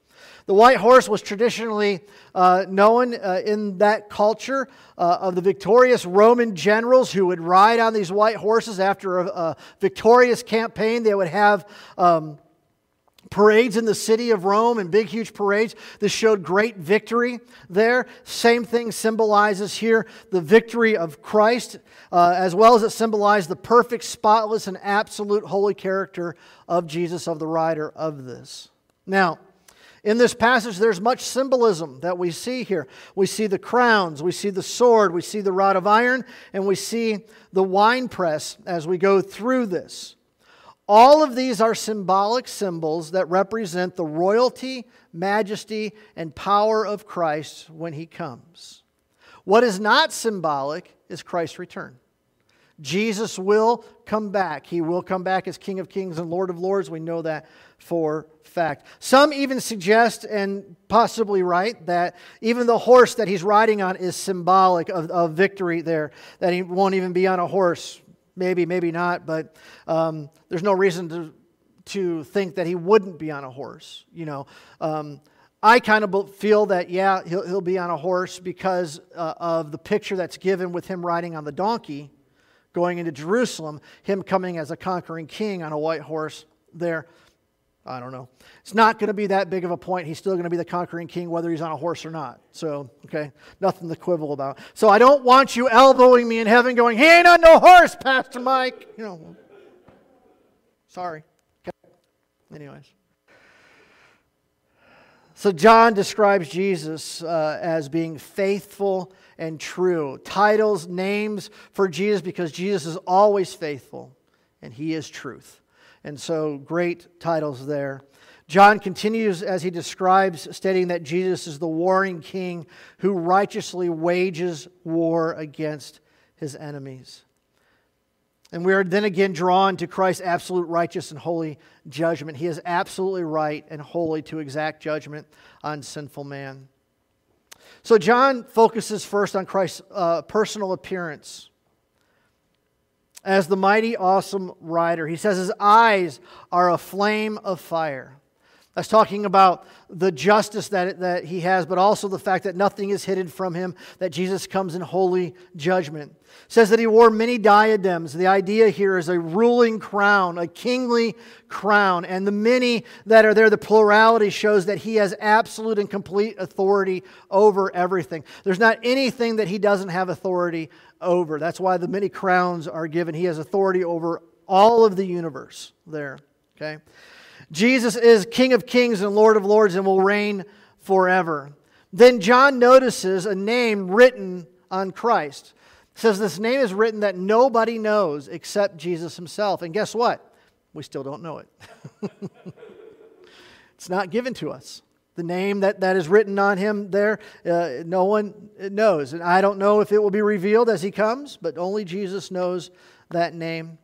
The white horse was traditionally uh, known uh, in that culture uh, of the victorious Roman generals who would ride on these white horses after a, a victorious campaign. They would have um, parades in the city of Rome and big, huge parades. This showed great victory there. Same thing symbolizes here the victory of Christ, uh, as well as it symbolized the perfect, spotless, and absolute holy character of Jesus, of the rider of this. Now, in this passage, there's much symbolism that we see here. We see the crowns, we see the sword, we see the rod of iron, and we see the winepress as we go through this. All of these are symbolic symbols that represent the royalty, majesty, and power of Christ when He comes. What is not symbolic is Christ's return. Jesus will come back. He will come back as King of Kings and Lord of Lords. We know that for fact. Some even suggest, and possibly right, that even the horse that he's riding on is symbolic of, of victory there, that he won't even be on a horse. Maybe, maybe not, but um, there's no reason to to think that he wouldn't be on a horse. You know, um, I kind of feel that, yeah, he'll, he'll be on a horse because uh, of the picture that's given with him riding on the donkey, going into Jerusalem, him coming as a conquering king on a white horse there. I don't know. It's not going to be that big of a point. He's still going to be the conquering king whether he's on a horse or not. So, okay, nothing to quibble about. So I don't want you elbowing me in heaven going, he ain't on no horse, Pastor Mike. You know, sorry. Okay. Anyways. So John describes Jesus uh, as being faithful and true. Titles, names for Jesus, because Jesus is always faithful and He is truth. And so great titles there. John continues as he describes, stating that Jesus is the warring king who righteously wages war against his enemies. And we are then again drawn to Christ's absolute righteous and holy judgment. He is absolutely right and holy to exact judgment on sinful man. So John focuses first on Christ's uh, personal appearance as the mighty, awesome rider. He says his eyes are a flame of fire. That's talking about the justice that, that he has, but also the fact that nothing is hidden from him, that Jesus comes in holy judgment. It says that he wore many diadems. The idea here is a ruling crown, a kingly crown. And the many that are there, the plurality shows that he has absolute and complete authority over everything. There's not anything that he doesn't have authority over. That's why the many crowns are given. He has authority over all of the universe there, okay? Jesus is King of Kings and Lord of Lords and will reign forever. Then John notices a name written on Christ. It says this name is written that nobody knows except Jesus himself. And guess what? We still don't know it. It's not given to us. The name that, that is written on him there, uh, no one knows. And I don't know if it will be revealed as he comes, but only Jesus knows that name.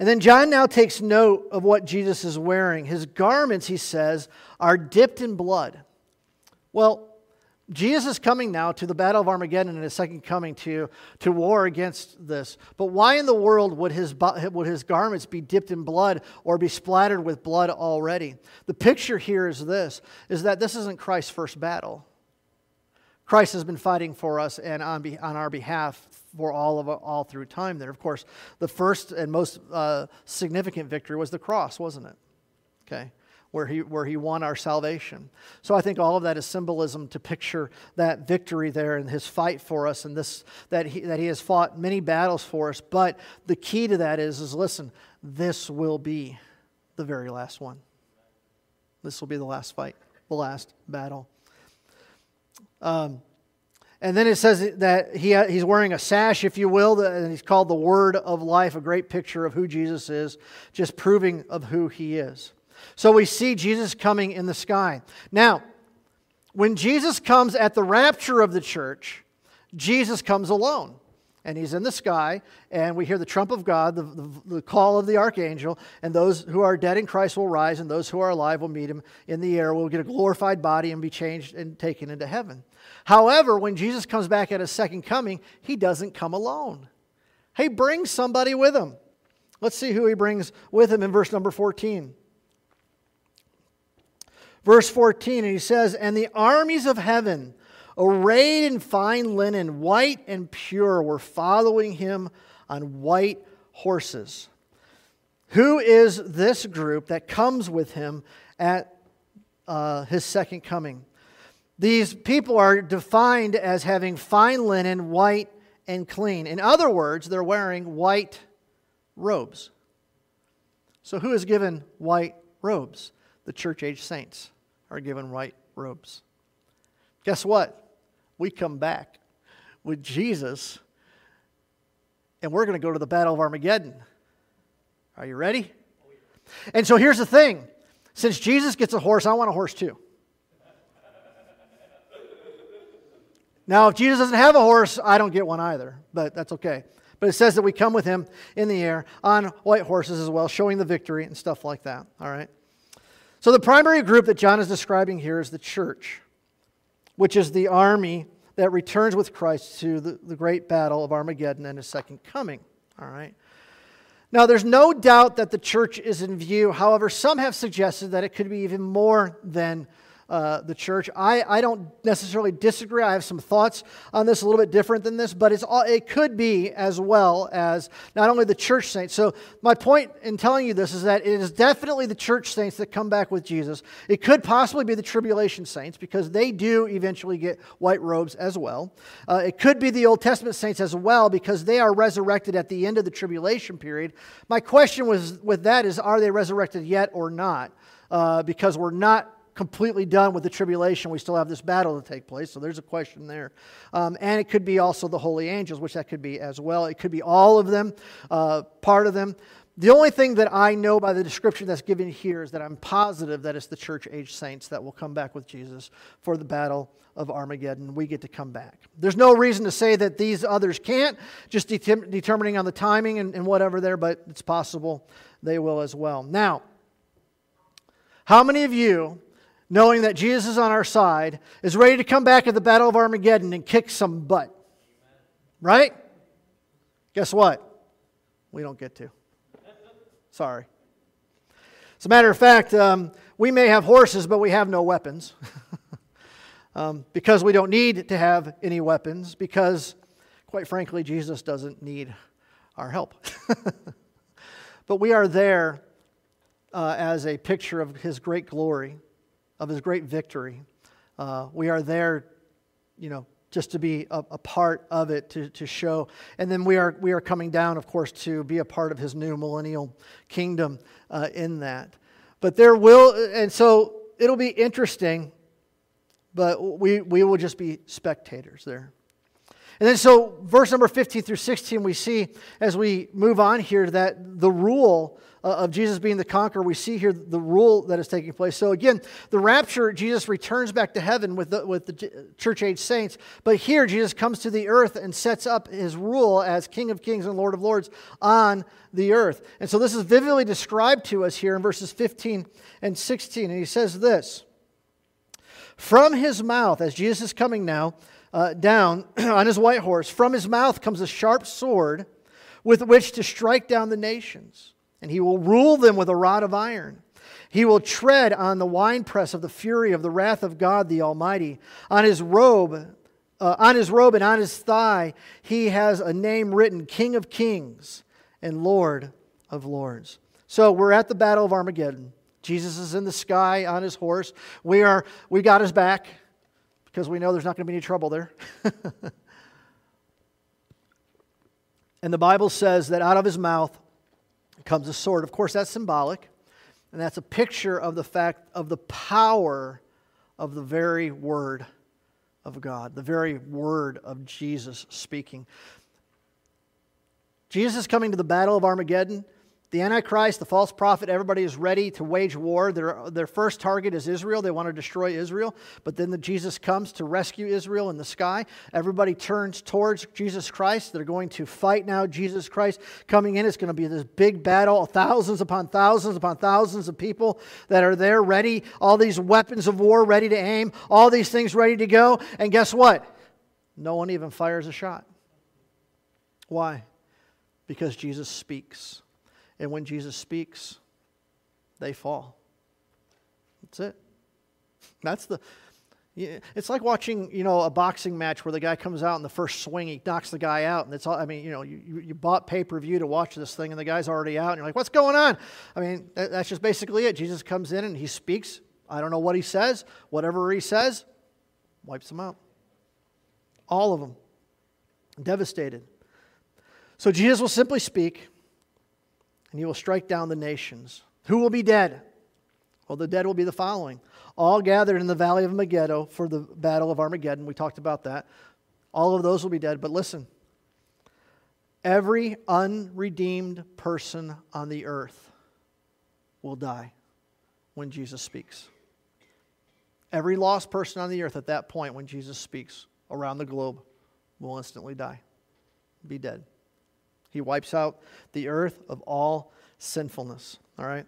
And then John now takes note of what Jesus is wearing. His garments, he says, are dipped in blood. Well, Jesus is coming now to the Battle of Armageddon and his second coming to, to war against this. But why in the world would his, would his garments be dipped in blood or be splattered with blood already? The picture here is this, is that this isn't Christ's first battle. Christ has been fighting for us and on, be, on our behalf for all of all through time there. Of course, the first and most uh, significant victory was the cross, wasn't it? Okay, where he, where he won our salvation. So I think all of that is symbolism to picture that victory there and his fight for us and this that he, that he has fought many battles for us. But the key to that is, is listen, this will be the very last one. This will be the last fight, the last battle. Um, And then it says that he, he's wearing a sash, if you will, and he's called the Word of Life, a great picture of who Jesus is, just proving of who he is. So we see Jesus coming in the sky. Now, when Jesus comes at the rapture of the church, Jesus comes alone. And he's in the sky, and we hear the trump of God, the, the, the call of the archangel, and those who are dead in Christ will rise, and those who are alive will meet him in the air, will get a glorified body and be changed and taken into heaven. However, when Jesus comes back at his second coming, he doesn't come alone. He brings somebody with him. Let's see who he brings with him in verse number fourteen. Verse fourteen, and he says, "And the armies of heaven, arrayed in fine linen, white and pure, were following him on white horses." Who is this group that comes with him at uh, his second coming? These people are defined as having fine linen, white and clean. In other words, they're wearing white robes. So who is given white robes? The church-age saints are given white robes. Guess what? We come back with Jesus, and we're going to go to the Battle of Armageddon. Are you ready? And so here's the thing. Since Jesus gets a horse, I want a horse too. Now, if Jesus doesn't have a horse, I don't get one either, but that's okay. But it says that we come with him in the air on white horses as well, showing the victory and stuff like that. All right? So the primary group that John is describing here is the church, which is the army that returns with Christ to the, the great battle of Armageddon and his second coming. All right. Now, there's no doubt that the church is in view. However, some have suggested that it could be even more than uh, the church. I, I don't necessarily disagree. I have some thoughts on this, a little bit different than this, but it's all, it could be as well as not only the church saints. So my point in telling you this is that it is definitely the church saints that come back with Jesus. It could possibly be the tribulation saints, because they do eventually get white robes as well. Uh, it could be the Old Testament saints as well, because they are resurrected at the end of the tribulation period. My question was with that is, are they resurrected yet or not? Uh, because we're not completely done with the tribulation. We still have this battle to take place, so there's a question there. Um, and it could be also the holy angels, which that could be as well. It could be all of them, uh, part of them. The only thing that I know by the description that's given here is that I'm positive that it's the church-age saints that will come back with Jesus for the battle of Armageddon. We get to come back. There's no reason to say that these others can't, just de- determining on the timing and, and whatever there, but it's possible they will as well. Now, how many of you, knowing that Jesus is on our side, is ready to come back at the Battle of Armageddon and kick some butt? Right? Guess what? We don't get to. Sorry. As a matter of fact, um, we may have horses, but we have no weapons. um, because we don't need to have any weapons, because, quite frankly, Jesus doesn't need our help. But we are there uh, as a picture of his great glory, of his great victory. Uh, we are there, you know, just to be a, a part of it, to, to show. And then we are, we are coming down, of course, to be a part of his new millennial kingdom uh, in that. But there will, and so it'll be interesting, but we, we will just be spectators there. And then so verse number fifteen through sixteen, we see as we move on here that the rule of Jesus being the conqueror, we see here the rule that is taking place. So again, the rapture, Jesus returns back to heaven with the, with the church-age saints. But here, Jesus comes to the earth and sets up his rule as King of Kings and Lord of Lords on the earth. And so this is vividly described to us here in verses fifteen and sixteen. And he says this, "From his mouth," as Jesus is coming now, Uh, down on his white horse, "from his mouth comes a sharp sword with which to strike down the nations, and he will rule them with a rod of iron. He will tread on the winepress of the fury of the wrath of God the Almighty. On his robe, uh, on his robe and on his thigh, he has a name written, King of Kings and Lord of Lords." So we're at the Battle of Armageddon. Jesus is in the sky on his horse. We are, we got his back, because we know there's not going to be any trouble there. And the Bible says that out of his mouth comes a sword. Of course, that's symbolic. And that's a picture of the fact of the power of the very word of God, the very word of Jesus speaking. Jesus coming to the battle of Armageddon. The Antichrist, the false prophet, everybody is ready to wage war. Their, their first target is Israel. They want to destroy Israel. But then the Jesus comes to rescue Israel in the sky. Everybody turns towards Jesus Christ. They're going to fight now. Jesus Christ coming in. It's going to be this big battle. Thousands upon thousands upon thousands of people that are there ready. All these weapons of war ready to aim. All these things ready to go. And guess what? No one even fires a shot. Why? Because Jesus speaks. And when Jesus speaks, they fall. That's it. That's the, it's like watching, you know, a boxing match where the guy comes out and the first swing, he knocks the guy out. And it's all, I mean, you know, you, you bought pay-per-view to watch this thing and the guy's already out. And you're like, what's going on? I mean, that, that's just basically it. Jesus comes in and he speaks. I don't know what he says. Whatever he says, wipes them out. All of them. Devastated. So Jesus will simply speak. And he will strike down the nations. Who will be dead? Well, the dead will be the following. All gathered in the valley of Megiddo for the battle of Armageddon. We talked about that. All of those will be dead. But listen, every unredeemed person on the earth will die when Jesus speaks. Every lost person on the earth at that point when Jesus speaks around the globe will instantly die, be dead. He wipes out the earth of all sinfulness. All right.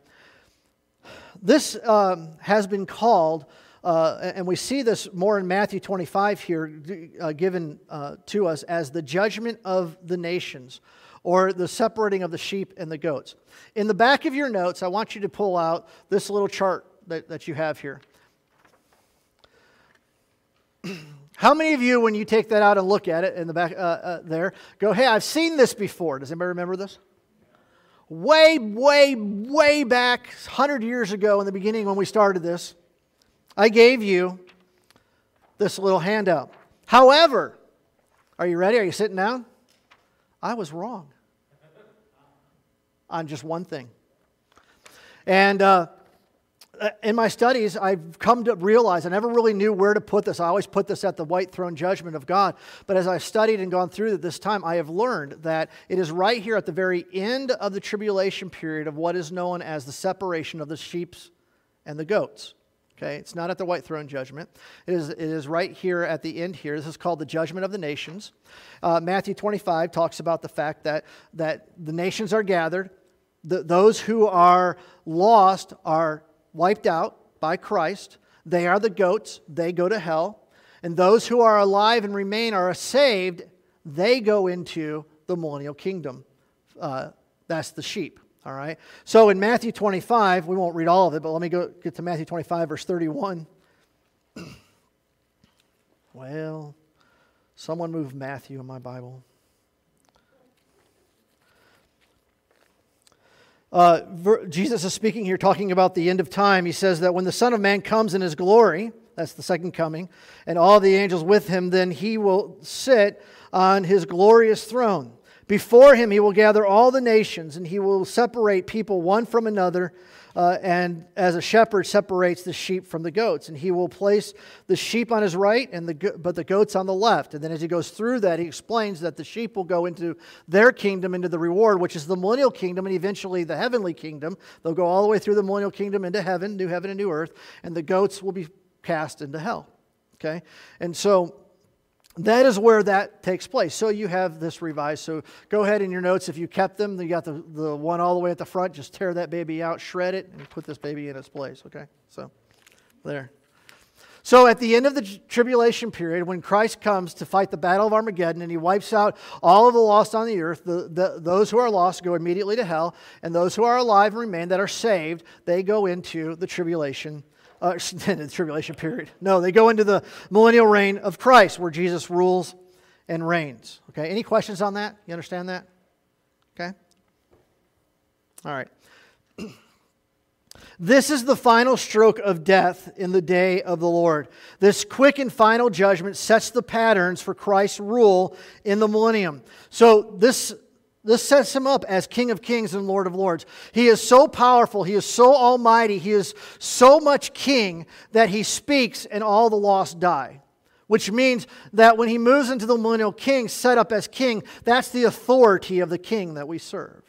This um, has been called, uh, and we see this more in Matthew twenty-five here, uh, given uh, to us as the judgment of the nations, or the separating of the sheep and the goats. In the back of your notes, I want you to pull out this little chart that, that you have here. How many of you, when you take that out and look at it in the back uh, uh, there, go, hey, I've seen this before. Does anybody remember this? Way, way, way back one hundred years ago in the beginning when we started this, I gave you this little handout. However, are you ready? Are you sitting down? I was wrong on just one thing. And... Uh, in my studies, I've come to realize I never really knew where to put this. I always put this at the white throne judgment of God. But as I've studied and gone through this time, I have learned that it is right here at the very end of the tribulation period of what is known as the separation of the sheep and the goats. Okay, it's not at the white throne judgment. It is, it is right here at the end here. This is called the judgment of the nations. Uh, Matthew twenty-five talks about the fact that, that the nations are gathered. The, those who are lost are wiped out by Christ. They are the goats. They go to hell. And those who are alive and remain are saved. They go into the millennial kingdom. Uh, that's the sheep. All right. So in Matthew twenty-five, we won't read all of it, but let me go get to Matthew twenty-five, verse thirty-one. Well, someone move Matthew in my Bible. Uh, Jesus is speaking here, talking about the end of time. He says that when the Son of Man comes in His glory, that's the second coming, and all the angels with Him, then He will sit on His glorious throne. Before Him He will gather all the nations, and He will separate people one from another, uh, and as a shepherd separates the sheep from the goats. And He will place the sheep on His right, and the go- but the goats on the left. And then as He goes through that, He explains that the sheep will go into their kingdom, into the reward, which is the millennial kingdom, and eventually the heavenly kingdom. They'll go all the way through the millennial kingdom into heaven, new heaven and new earth, and the goats will be cast into hell. Okay? And so that is where that takes place. So you have this revised. So go ahead in your notes. If you kept them, you got the, the one all the way at the front. Just tear that baby out, shred it, and put this baby in its place. Okay? So there. So at the end of the tribulation period, when Christ comes to fight the battle of Armageddon and He wipes out all of the lost on the earth, the, the, those who are lost go immediately to hell, and those who are alive and remain that are saved, they go into the tribulation Uh, the tribulation period. No, they go into the millennial reign of Christ where Jesus rules and reigns. Okay, any questions on that? You understand that? Okay? All right. This is the final stroke of death in the day of the Lord. This quick and final judgment sets the patterns for Christ's rule in the millennium. So this... This sets Him up as King of Kings and Lord of Lords. He is so powerful. He is so almighty. He is so much King that He speaks and all the lost die. which means that when he moves into the millennial king, set up as king, that's the authority of the king that we serve.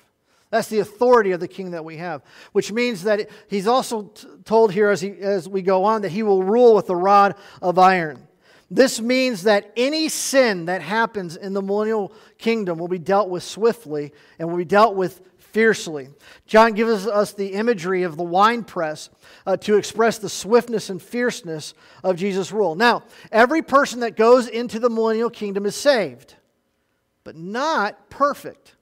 That's the authority of the king that we have, which means that he's also t- told here as, he, as we go on that he will rule with a rod of iron. This means that any sin that happens in the millennial kingdom will be dealt with swiftly and will be dealt with fiercely. John gives us the imagery of the winepress uh, to express the swiftness and fierceness of Jesus' rule. Now, every person that goes into the millennial kingdom is saved, but not perfect.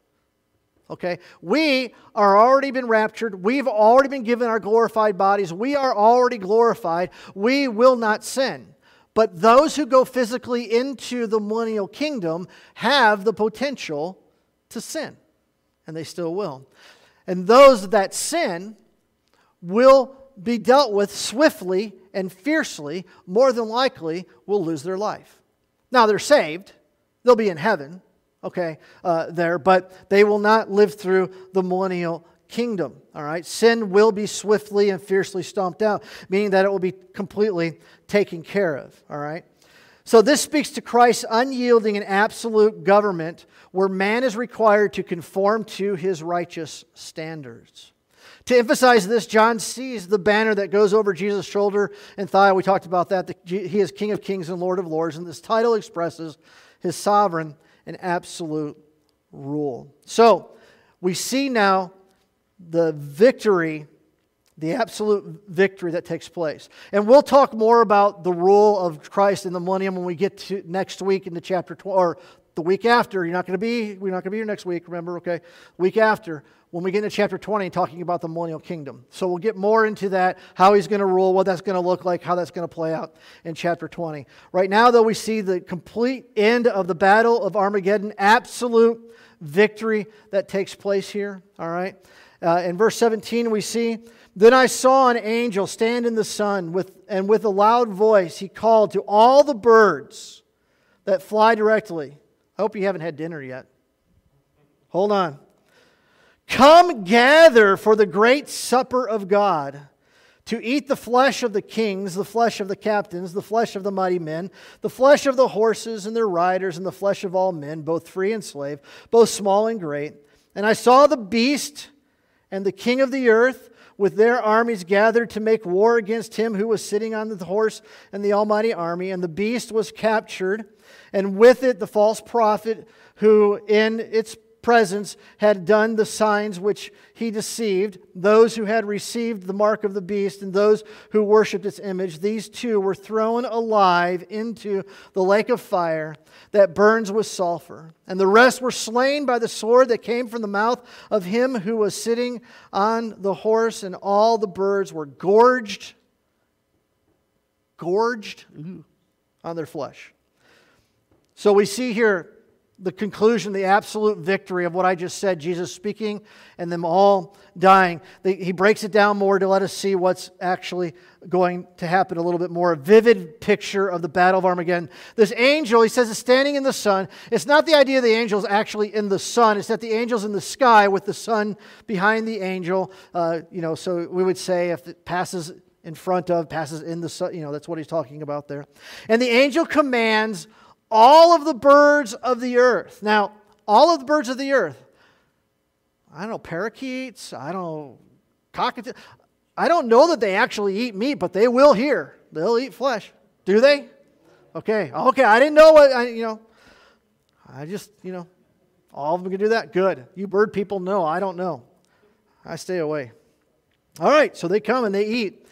Okay, we are already been raptured. We've already been given our glorified bodies. We are already glorified. We will not sin. But those who go physically into the millennial kingdom have the potential to sin, and they still will. And those that sin will be dealt with swiftly and fiercely, more than likely will lose their life. Now, they're saved. They'll be in heaven. Okay, uh, there, but they will not live through the millennial kingdom, all right? Sin will be swiftly and fiercely stomped out, meaning that it will be completely taken care of, all right? So this speaks to Christ's unyielding and absolute government where man is required to conform to his righteous standards. To emphasize this, John sees the banner that goes over Jesus' shoulder and thigh. We talked about that. He is King of Kings and Lord of Lords, and this title expresses his sovereign an absolute rule. So we see now the victory, the absolute victory that takes place. And we'll talk more about the rule of Christ in the millennium when we get to next week into chapter twelve, or the week after. You're not going to be, we're not going to be here next week, remember, okay? Week after, when we get into chapter twenty, talking about the millennial kingdom. So we'll get more into that, how he's going to rule, what that's going to look like, how that's going to play out in chapter twenty. Right now, though, we see the complete end of the battle of Armageddon, absolute victory that takes place here, all right? Uh, in verse seventeen, we see, "Then I saw an angel stand in the sun, with, and with a loud voice he called to all the birds that fly directly." I hope you haven't had dinner yet. Hold on. "Come gather for the great supper of God, to eat the flesh of the kings, the flesh of the captains, the flesh of the mighty men, the flesh of the horses and their riders, and the flesh of all men, both free and slave, both small and great. And I saw the beast and the king of the earth with their armies gathered to make war against him who was sitting on the horse and the almighty army. And the beast was captured, and with it the false prophet who in its presence had done the signs which he deceived, those who had received the mark of the beast and those who worshipped its image. These two were thrown alive into the lake of fire that burns with sulfur. And the rest were slain by the sword that came from the mouth of him who was sitting on the horse, and all the birds were gorged, gorged on their flesh." So we see here the conclusion, the absolute victory of what I just said, Jesus speaking and them all dying. He breaks it down more to let us see what's actually going to happen a little bit more. A vivid picture of the Battle of Armageddon. This angel, he says, is standing in the sun. It's not the idea the angel's actually in the sun. It's that the angel's in the sky with the sun behind the angel. Uh, you know, so we would say if it passes in front of, passes in the sun, you know, that's what he's talking about there. And the angel commands all of the birds of the earth. Now, all of the birds of the earth. I don't know, parakeets. I don't know, cockatoos. I don't know that they actually eat meat, but they will here. They'll eat flesh. Do they? Okay. Okay, I didn't know what, I, you know. I just, you know, all of them can do that? Good. You bird people know. I don't know. I stay away. All right, so they come and they eat.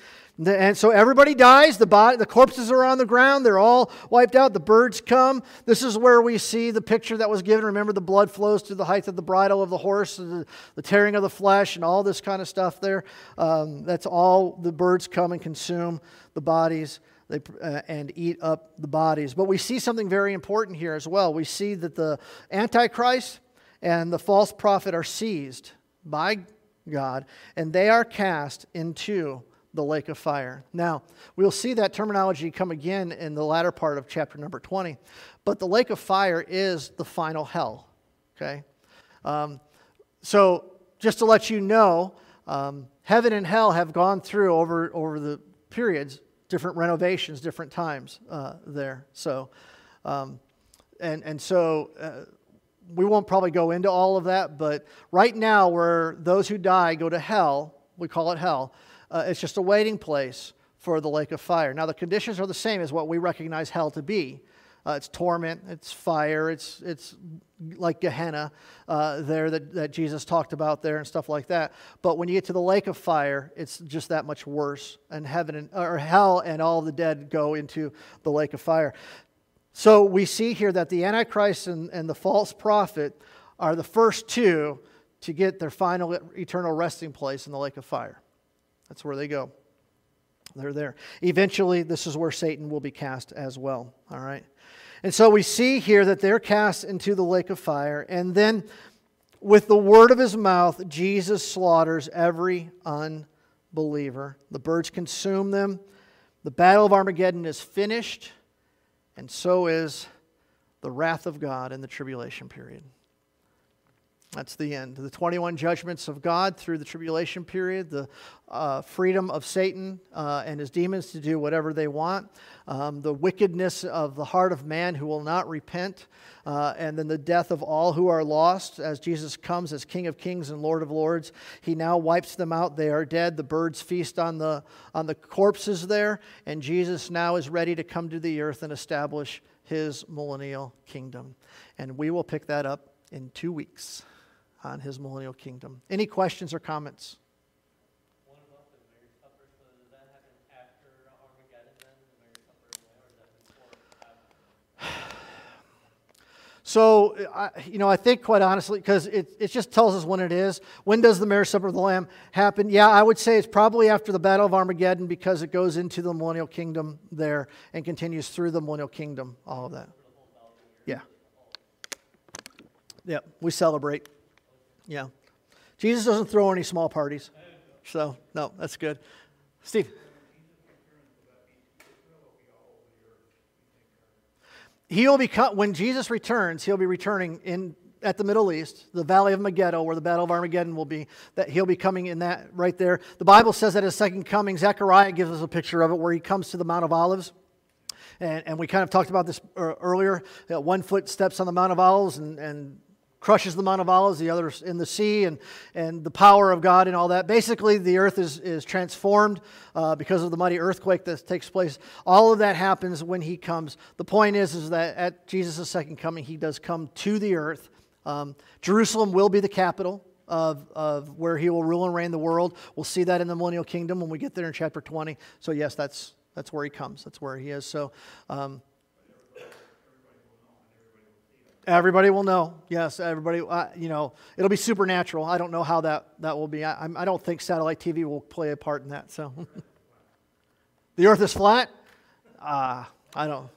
And so everybody dies, the body, the corpses are on the ground, they're all wiped out, the birds come. This is where we see the picture that was given. Remember, the blood flows to the height of the bridle of the horse, the, the tearing of the flesh, and all this kind of stuff there. Um, that's all the birds come and consume the bodies they, uh, and eat up the bodies. But we see something very important here as well. We see that the Antichrist and the false prophet are seized by God, and they are cast into the lake of fire. Now, we'll see that terminology come again in the latter part of chapter number twenty, but the lake of fire is the final hell, okay? Um, so, just to let you know, um, heaven and hell have gone through over, over the periods different renovations, different times uh, there. So, um, and, and so uh, we won't probably go into all of that, but right now where those who die go to hell, we call it hell, uh, it's just a waiting place for the lake of fire. Now the conditions are the same as what we recognize hell to be. Uh, it's torment, it's fire, it's, it's like Gehenna uh, there that, that Jesus talked about there and stuff like that. But when you get to the lake of fire, it's just that much worse. And heaven and, or hell and all the dead go into the lake of fire. So we see here that the Antichrist and, and the false prophet are the first two to get their final eternal resting place in the lake of fire. That's where they go. They're there. Eventually, this is where Satan will be cast as well. All right. And so we see here that they're cast into the lake of fire. And then with the word of his mouth, Jesus slaughters every unbeliever. The birds consume them. The battle of Armageddon is finished. And so is the wrath of God in the tribulation period. That's the end. The twenty-one judgments of God through the tribulation period, the uh, freedom of Satan uh, and his demons to do whatever they want, um, the wickedness of the heart of man who will not repent, uh, and then the death of all who are lost as Jesus comes as King of Kings and Lord of Lords. He now wipes them out. They are dead. The birds feast on the, on the corpses there, and Jesus now is ready to come to the earth and establish his millennial kingdom. And we will pick that up in two weeks. On his millennial kingdom. Any questions or comments? What about the marriage supper? So does that happen after Armageddon then? The marriage supper is there, or is that before Armageddon? So, I, you know, I think quite honestly, because it, it just tells us when it is. When does the marriage supper of the Lamb happen? Yeah, I would say it's probably after the battle of Armageddon because it goes into the millennial kingdom there and continues through the millennial kingdom, all of that. Yeah. Yeah, we celebrate. Yeah. Jesus doesn't throw any small parties. So, no, that's good. Steve. He'll be when Jesus returns, he'll be returning in at the Middle East, the Valley of Megiddo, where the Battle of Armageddon will be, that he'll be coming in that right there. The Bible says that his second coming, Zechariah gives us a picture of it where he comes to the Mount of Olives. And, and we kind of talked about this earlier. You know, one foot steps on the Mount of Olives and, and crushes the Mount of Olives, the others in the sea, and, and the power of God and all that. Basically, the earth is, is transformed uh, because of the mighty earthquake that takes place. All of that happens when he comes. The point is, is that at Jesus' second coming, he does come to the earth. Um, Jerusalem will be the capital of, of where he will rule and reign the world. We'll see that in the millennial kingdom when we get there in chapter twenty. So yes, that's, that's where he comes. That's where he is. So um, everybody will know. Yes, everybody, uh, you know, it'll be supernatural. I don't know how that, that will be. I, I don't think satellite T V will play a part in that. So the earth is flat? Uh, I don't.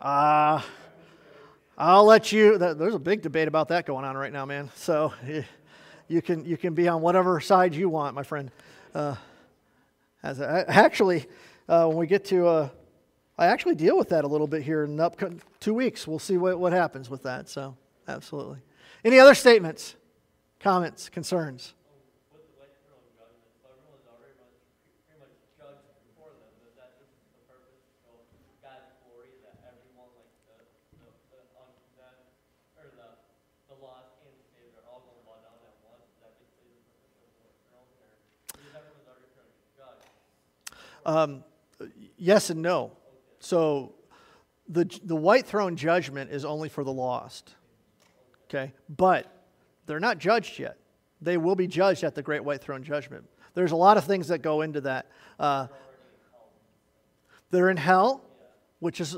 Uh, I'll let you. There's a big debate about that going on right now, man. So you can, you can be on whatever side you want, my friend. Uh, as a, actually, uh, when we get to... Uh, I actually deal with that a little bit here in the upcoming two weeks. We'll see what, what happens with that. So, absolutely. Any other statements, comments, concerns? With the late eternal judgment, everyone is already pretty much judged before them. Is that just the purpose of God's glory, that everyone, like the uncondemned or the lost and saved, are all going to bow down at once? Is that basically the purpose of the eternal judgment? Because everyone's already pretty much judged. Yes and no. So the, the white throne judgment is only for the lost, okay? But they're not judged yet. They will be judged at the great white throne judgment. There's a lot of things that go into that. Uh, they're in hell, which is,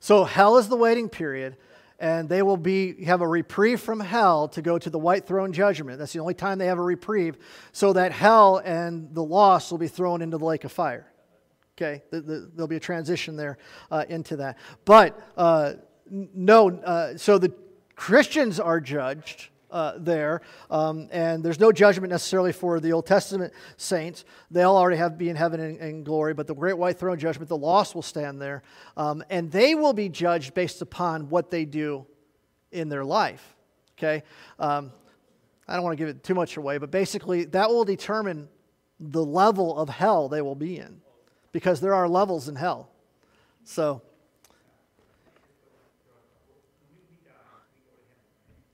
so hell is the waiting period, and they will be have a reprieve from hell to go to the white throne judgment. That's the only time they have a reprieve, so that hell and the lost will be thrown into the lake of fire. Okay, the, the, there'll be a transition there uh, into that. But uh, no, uh, so the Christians are judged uh, there, um, and there's no judgment necessarily for the Old Testament saints. They'll already have be in heaven and, and glory, but the great white throne judgment, the lost will stand there, um, and they will be judged based upon what they do in their life. Okay, um, I don't want to give it too much away, but basically that will determine the level of hell they will be in. because there are levels in hell. So,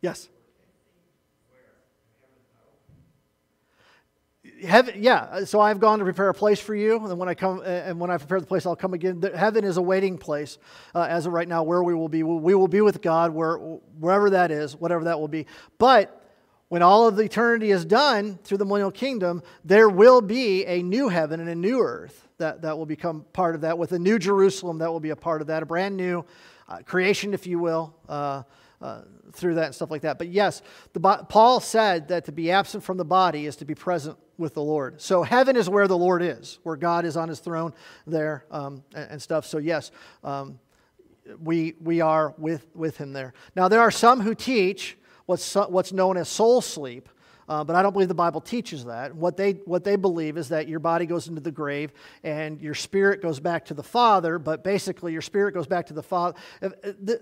yes. Heaven, yeah. So I've gone to prepare a place for you, and when I come, and when I prepare the place, I'll come again. Heaven is a waiting place, uh, as of right now, where we will be. We will be with God, where wherever that is, whatever that will be. But when all of the eternity is done through the millennial kingdom, there will be a new heaven and a new earth that that will become part of that, with a new Jerusalem that will be a part of that, a brand new uh, creation, if you will. Uh, Uh, through that and stuff like that. But yes, the, Paul said that to be absent from the body is to be present with the Lord. So heaven is where the Lord is, where God is on his throne there, um, and, and stuff. So yes, um, we we are with, with him there. Now there are some who teach what's, what's known as soul sleep, uh, but I don't believe the Bible teaches that. What they, what they believe is that your body goes into the grave and your spirit goes back to the Father, but basically your spirit goes back to the Father. If, the,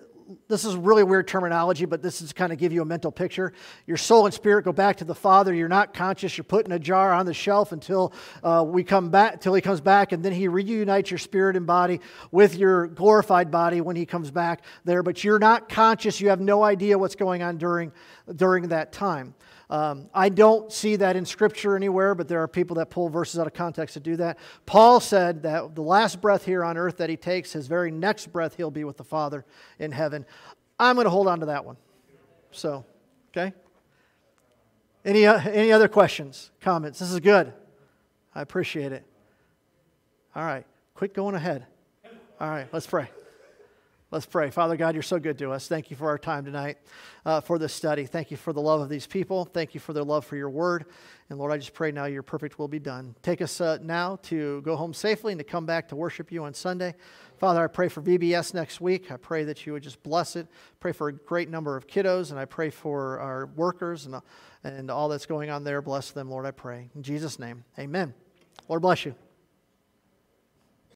This is really weird terminology, but this is kind of give you a mental picture. Your soul and spirit go back to the Father. You're not conscious. You're put in a jar on the shelf until uh, we come back, till He comes back, and then He reunites your spirit and body with your glorified body when He comes back there. But you're not conscious. You have no idea what's going on during during that time. Um, I don't see that in Scripture anywhere, but there are people that pull verses out of context to do that. Paul said that the last breath here on earth that he takes, his very next breath, he'll be with the Father in heaven. I'm going to hold on to that one. So, okay? Any, any other questions, comments? This is good. I appreciate it. All right. Quit going ahead. All right. Let's pray. Let's pray. Father God, you're so good to us. Thank you for our time tonight, uh, for this study. Thank you for the love of these people. Thank you for their love for your word. And Lord, I just pray now your perfect will be done. Take us uh, now to go home safely and to come back to worship you on Sunday. Father, I pray for V B S next week. I pray that you would just bless it. Pray for a great number of kiddos, and I pray for our workers and, and all that's going on there. Bless them, Lord, I pray. In Jesus' name, amen. Lord bless you.